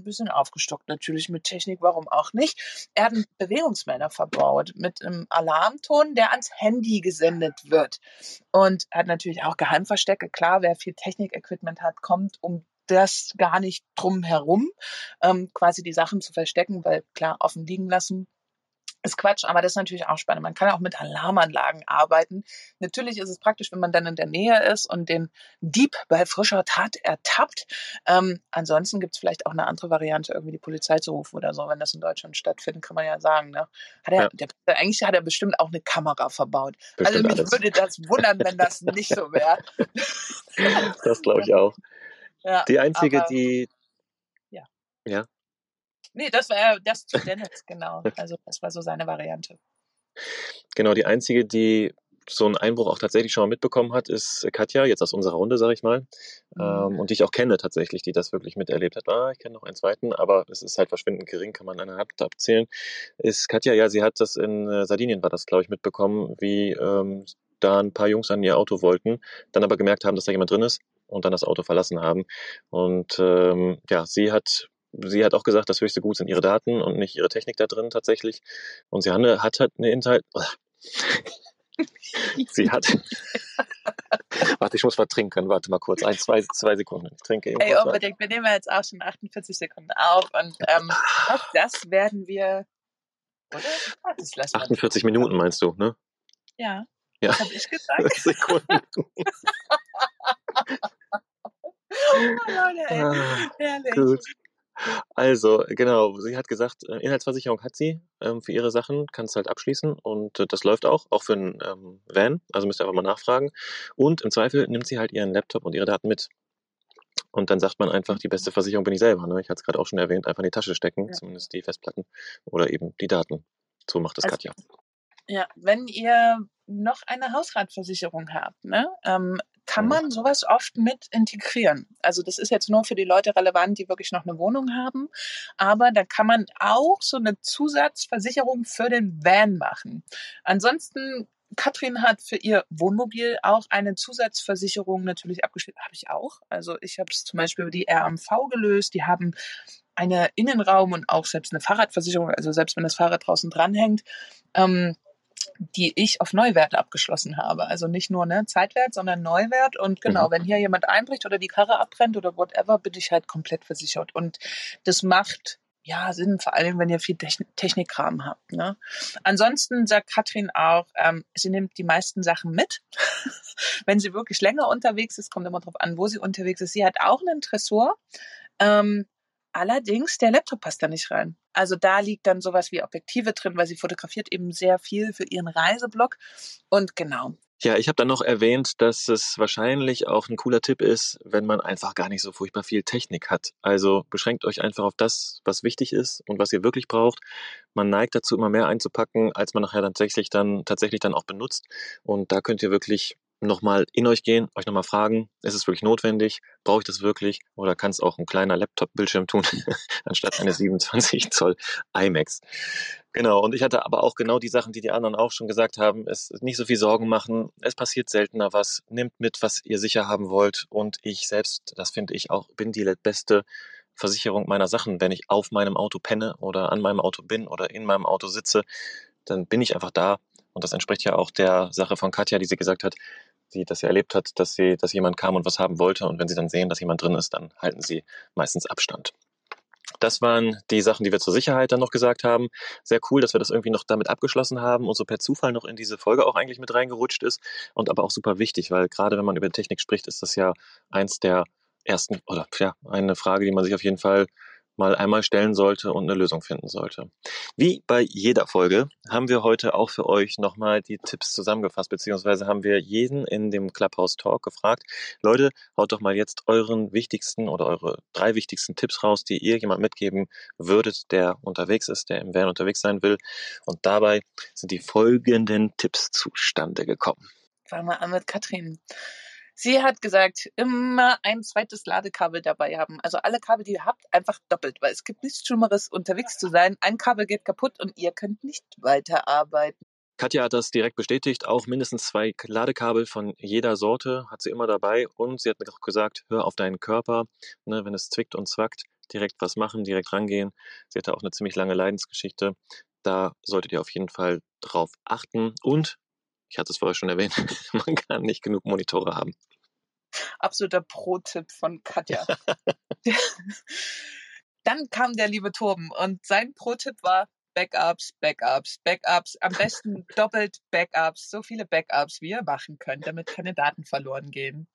bisschen aufgestockt natürlich mit Technik, warum auch nicht. Er hat einen Bewegungsmelder verbaut mit einem Alarmton, der ans Handy gesendet wird. Und hat natürlich auch Geheimverstecke. Klar, wer viel Technik-Equipment hat, kommt um das gar nicht drum herum, quasi die Sachen zu verstecken, weil klar, offen liegen lassen ist Quatsch, aber das ist natürlich auch spannend. Man kann auch mit Alarmanlagen arbeiten. Natürlich ist es praktisch, wenn man dann in der Nähe ist und den Dieb bei frischer Tat ertappt. Ansonsten gibt es vielleicht auch eine andere Variante, irgendwie die Polizei zu rufen oder so. Wenn das in Deutschland stattfindet, kann man ja sagen, ne? Eigentlich hat er bestimmt auch eine Kamera verbaut. Bestimmt, also mich würde das wundern, wenn das nicht so wäre. Das glaube ich auch. Ja, die einzige, Ja. Nee, das war das zu Dennis, genau. Also das war so seine Variante. Genau, die einzige, die so einen Einbruch auch tatsächlich schon mal mitbekommen hat, ist Katja, jetzt aus unserer Runde, sage ich mal. Und die ich auch kenne tatsächlich, die das wirklich miterlebt hat. Ich kenne noch einen zweiten, aber es ist halt verschwindend gering, kann man eine Hand abzählen. Ist Katja, ja, sie hat das in Sardinien, war das, glaube ich, mitbekommen, wie da ein paar Jungs an ihr Auto wollten, dann aber gemerkt haben, dass da jemand drin ist und dann das Auto verlassen haben. Und sie hat auch gesagt, das höchste Gut sind ihre Daten und nicht ihre Technik da drin tatsächlich. Und sie hat halt eine Inhalt. Warte, ich muss was trinken. Warte mal kurz. 1, 2 Sekunden. Ich trinke eben. Ey, unbedingt. Wir nehmen jetzt auch schon 48 Sekunden auf. Und auch das werden wir. Oder? Das lassen wir 48 Minuten meinst du, ne? Ja. Habe ich gesagt. Sekunden. Oh, Leute, ey. Herrlich. Gut. Also, genau, sie hat gesagt, Inhaltsversicherung hat sie für ihre Sachen, kannst halt abschließen und das läuft auch für einen Van, also müsst ihr einfach mal nachfragen und im Zweifel nimmt sie halt ihren Laptop und ihre Daten mit und dann sagt man einfach, die beste Versicherung bin ich selber, ne? Ich hatte es gerade auch schon erwähnt, einfach in die Tasche stecken, Zumindest die Festplatten oder eben die Daten, so macht das also, Katja. Ja, wenn ihr noch eine Hausratversicherung habt, ne? Kann man sowas oft mit integrieren. Also das ist jetzt nur für die Leute relevant, die wirklich noch eine Wohnung haben. Aber da kann man auch so eine Zusatzversicherung für den Van machen. Ansonsten, Katrin hat für ihr Wohnmobil auch eine Zusatzversicherung natürlich abgeschlossen. Habe ich auch. Also ich habe es zum Beispiel über die RMV gelöst. Die haben eine Innenraum- und auch selbst eine Fahrradversicherung. Also selbst wenn das Fahrrad draußen dranhängt, die ich auf Neuwert abgeschlossen habe. Also nicht nur Zeitwert, sondern Neuwert. Und genau, wenn hier jemand einbricht oder die Karre abbrennt oder whatever, bin ich halt komplett versichert. Und das macht ja, Sinn, vor allem, wenn ihr viel Technikkram habt. Ne? Ansonsten sagt Katrin auch, sie nimmt die meisten Sachen mit. Wenn sie wirklich länger unterwegs ist, kommt immer drauf an, wo sie unterwegs ist. Sie hat auch einen Tresor. Allerdings, der Laptop passt da nicht rein. Also da liegt dann sowas wie Objektive drin, weil sie fotografiert eben sehr viel für ihren Reiseblog. Und genau. Ja, ich habe dann noch erwähnt, dass es wahrscheinlich auch ein cooler Tipp ist, wenn man einfach gar nicht so furchtbar viel Technik hat. Also beschränkt euch einfach auf das, was wichtig ist und was ihr wirklich braucht. Man neigt dazu, immer mehr einzupacken, als man nachher tatsächlich dann auch benutzt. Und da könnt ihr wirklich nochmal in euch gehen, euch nochmal fragen, ist es wirklich notwendig? Brauche ich das wirklich? Oder kann es auch ein kleiner Laptop-Bildschirm tun, anstatt eines 27 Zoll IMAX? Genau, und ich hatte aber auch genau die Sachen, die die anderen auch schon gesagt haben, es nicht so viel Sorgen machen, es passiert seltener was, nehmt mit, was ihr sicher haben wollt. Und ich selbst, das finde ich auch, bin die beste Versicherung meiner Sachen. Wenn ich auf meinem Auto penne oder an meinem Auto bin oder in meinem Auto sitze, dann bin ich einfach da. Und das entspricht ja auch der Sache von Katja, die sie gesagt hat, dass sie erlebt hat, dass jemand kam und was haben wollte. Und wenn sie dann sehen, dass jemand drin ist, dann halten sie meistens Abstand. Das waren die Sachen, die wir zur Sicherheit dann noch gesagt haben. Sehr cool, dass wir das irgendwie noch damit abgeschlossen haben und so per Zufall noch in diese Folge auch eigentlich mit reingerutscht ist. Und aber auch super wichtig, weil gerade wenn man über Technik spricht, ist das ja eins der ersten, oder ja, eine Frage, die man sich auf jeden Fall mal einmal stellen sollte und eine Lösung finden sollte. Wie bei jeder Folge haben wir heute auch für euch nochmal die Tipps zusammengefasst, beziehungsweise haben wir jeden in dem Clubhouse Talk gefragt, Leute, haut doch mal jetzt euren wichtigsten oder eure 3 wichtigsten Tipps raus, die ihr jemand mitgeben würdet, der unterwegs ist, der im Van unterwegs sein will. Und dabei sind die folgenden Tipps zustande gekommen. Fangen wir an mit Katrin. Sie hat gesagt, immer ein zweites Ladekabel dabei haben. Also alle Kabel, die ihr habt, einfach doppelt, weil es gibt nichts Schlimmeres, unterwegs zu sein. Ein Kabel geht kaputt und ihr könnt nicht weiterarbeiten. Katja hat das direkt bestätigt, auch mindestens 2 Ladekabel von jeder Sorte hat sie immer dabei. Und sie hat auch gesagt, hör auf deinen Körper, ne, wenn es zwickt und zwackt, direkt was machen, direkt rangehen. Sie hatte auch eine ziemlich lange Leidensgeschichte. Da solltet ihr auf jeden Fall drauf achten. Und ich hatte es vorher schon erwähnt, man kann nicht genug Monitore haben. Absoluter Pro-Tipp von Katja. Dann kam der liebe Turben und sein Pro-Tipp war Backups, Backups, Backups, am besten doppelt Backups, so viele Backups, wie ihr machen könnt, damit keine Daten verloren gehen.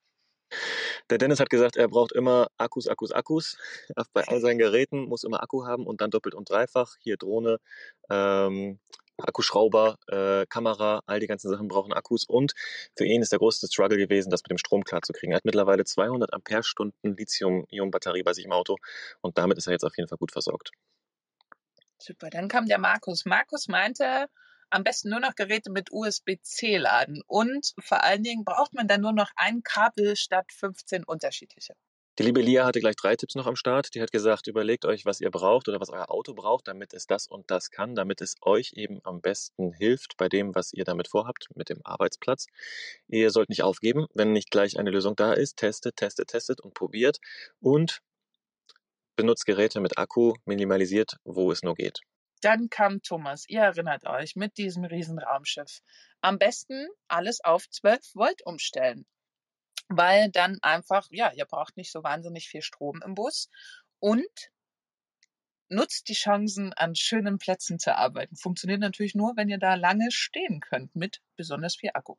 Der Dennis hat gesagt, er braucht immer Akkus. Bei all seinen Geräten muss immer Akku haben und dann doppelt und dreifach. Hier Drohne, Akkuschrauber, Kamera, all die ganzen Sachen brauchen Akkus und für ihn ist der größte Struggle gewesen, das mit dem Strom klarzukriegen. Er hat mittlerweile 200 Amperestunden Lithium-Ionen-Batterie bei sich im Auto und damit ist er jetzt auf jeden Fall gut versorgt. Super, dann kam der Markus. Markus meinte, am besten nur noch Geräte mit USB-C laden und vor allen Dingen braucht man dann nur noch ein Kabel statt 15 unterschiedliche. Die liebe Lia hatte gleich 3 Tipps noch am Start. Die hat gesagt, überlegt euch, was ihr braucht oder was euer Auto braucht, damit es das und das kann, damit es euch eben am besten hilft bei dem, was ihr damit vorhabt, mit dem Arbeitsplatz. Ihr sollt nicht aufgeben, wenn nicht gleich eine Lösung da ist. Testet und probiert und benutzt Geräte mit Akku, minimalisiert, wo es nur geht. Dann kam Thomas, ihr erinnert euch, mit diesem Riesenraumschiff. Am besten alles auf 12 Volt umstellen. Weil dann einfach, ja, ihr braucht nicht so wahnsinnig viel Strom im Bus und nutzt die Chancen, an schönen Plätzen zu arbeiten. Funktioniert natürlich nur, wenn ihr da lange stehen könnt mit besonders viel Akku.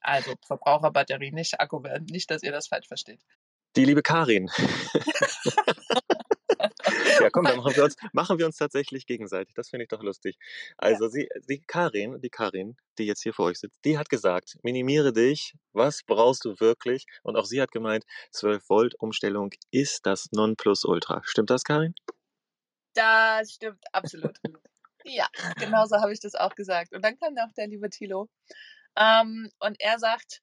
Also Verbraucherbatterie, nicht Akku, nicht, dass ihr das falsch versteht. Die liebe Karin. Ja, komm, dann machen wir uns tatsächlich gegenseitig. Das finde ich doch lustig. Also ja. Die Karin, die jetzt hier vor euch sitzt, die hat gesagt, minimiere dich, was brauchst du wirklich? Und auch sie hat gemeint, 12 Volt Umstellung ist das Nonplusultra. Stimmt das, Karin? Das stimmt, absolut. Ja, genauso habe ich das auch gesagt. Und dann kam noch der liebe Thilo. Und er sagt,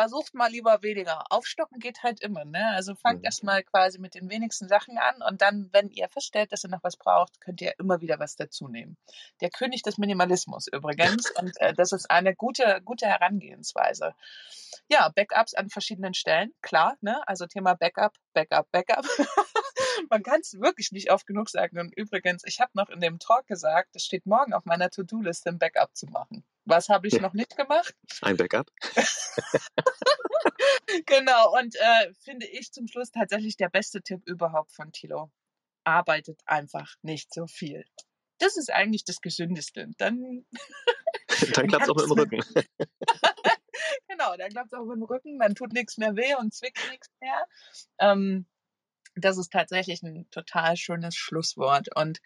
versucht mal lieber weniger. Aufstocken geht halt immer, ne? Also fangt erstmal quasi mit den wenigsten Sachen an und dann, wenn ihr feststellt, dass ihr noch was braucht, könnt ihr immer wieder was dazu nehmen. Der König des Minimalismus übrigens und das ist eine gute Herangehensweise. Ja, Backups an verschiedenen Stellen, klar, ne? Also Thema Backup. Man kann es wirklich nicht oft genug sagen und übrigens, ich habe noch in dem Talk gesagt, es steht morgen auf meiner To-Do-Liste, ein Backup zu machen. Was habe ich noch nicht gemacht? Ein Backup. Genau, und finde ich zum Schluss tatsächlich der beste Tipp überhaupt von Thilo. arbeitet einfach nicht so viel. Das ist eigentlich das Gesündeste. Dann klappt es auch im Rücken. Genau, dann klappt es auch im Rücken, dann tut nichts mehr weh und zwickt nichts mehr. Das ist tatsächlich ein total schönes Schlusswort. Und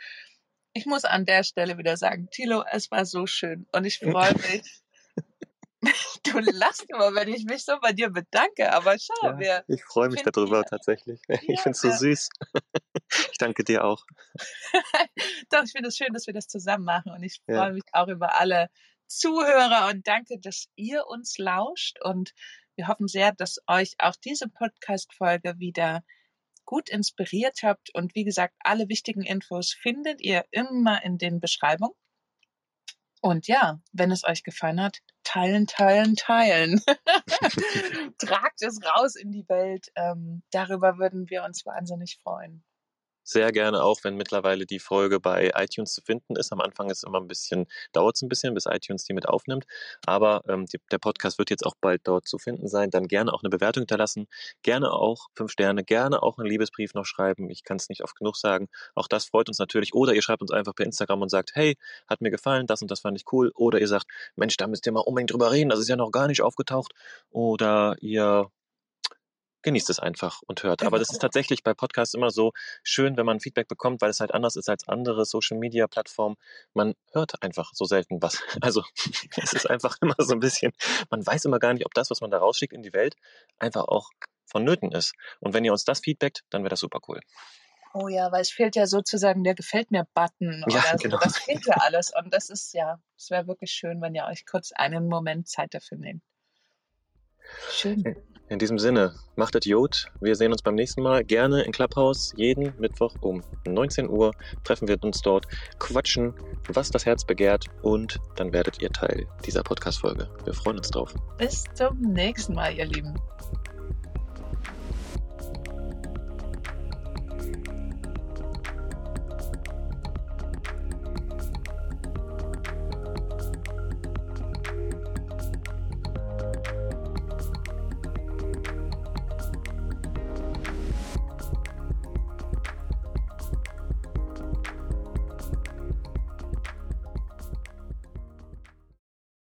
ich muss an der Stelle wieder sagen, Thilo, es war so schön und ich freue mich. Du lachst immer, wenn ich mich so bei dir bedanke, aber schau, ja, ich freue mich darüber tatsächlich. Ja, ich finde es so süß. Ich danke dir auch. Doch, ich finde es schön, dass wir das zusammen machen und ich freue mich auch über alle Zuhörer und danke, dass ihr uns lauscht und wir hoffen sehr, dass euch auch diese Podcast-Folge wieder gut inspiriert habt und wie gesagt, alle wichtigen Infos findet ihr immer in den Beschreibungen. Und ja, wenn es euch gefallen hat, teilen. Tragt es raus in die Welt. Darüber würden wir uns wahnsinnig freuen. Sehr gerne, auch wenn mittlerweile die Folge bei iTunes zu finden ist. Am Anfang ist immer dauert es ein bisschen, bis iTunes die mit aufnimmt. Aber der Podcast wird jetzt auch bald dort zu finden sein. Dann gerne auch eine Bewertung hinterlassen. Gerne auch 5 Sterne. Gerne auch einen Liebesbrief noch schreiben. Ich kann es nicht oft genug sagen. Auch das freut uns natürlich. Oder ihr schreibt uns einfach per Instagram und sagt, hey, hat mir gefallen, das und das fand ich cool. Oder ihr sagt, Mensch, da müsst ihr mal unbedingt drüber reden. Das ist ja noch gar nicht aufgetaucht. Oder ihr genießt es einfach und hört. Aber das ist tatsächlich bei Podcasts immer so schön, wenn man Feedback bekommt, weil es halt anders ist als andere Social-Media-Plattformen. Man hört einfach so selten was. Also es ist einfach immer so ein bisschen, man weiß immer gar nicht, ob das, was man da rausschickt in die Welt, einfach auch vonnöten ist. Und wenn ihr uns das feedbackt, dann wäre das super cool. Oh ja, weil es fehlt ja sozusagen der Gefällt-mir-Button. Ja, genau. Das fehlt ja alles. Und das ist es wäre wirklich schön, wenn ihr euch kurz einen Moment Zeit dafür nehmt. Schön. In diesem Sinne, macht es gut. Wir sehen uns beim nächsten Mal gerne in Clubhouse. Jeden Mittwoch um 19 Uhr treffen wir uns dort, quatschen, was das Herz begehrt und dann werdet ihr Teil dieser Podcast-Folge. Wir freuen uns drauf. Bis zum nächsten Mal, ihr Lieben.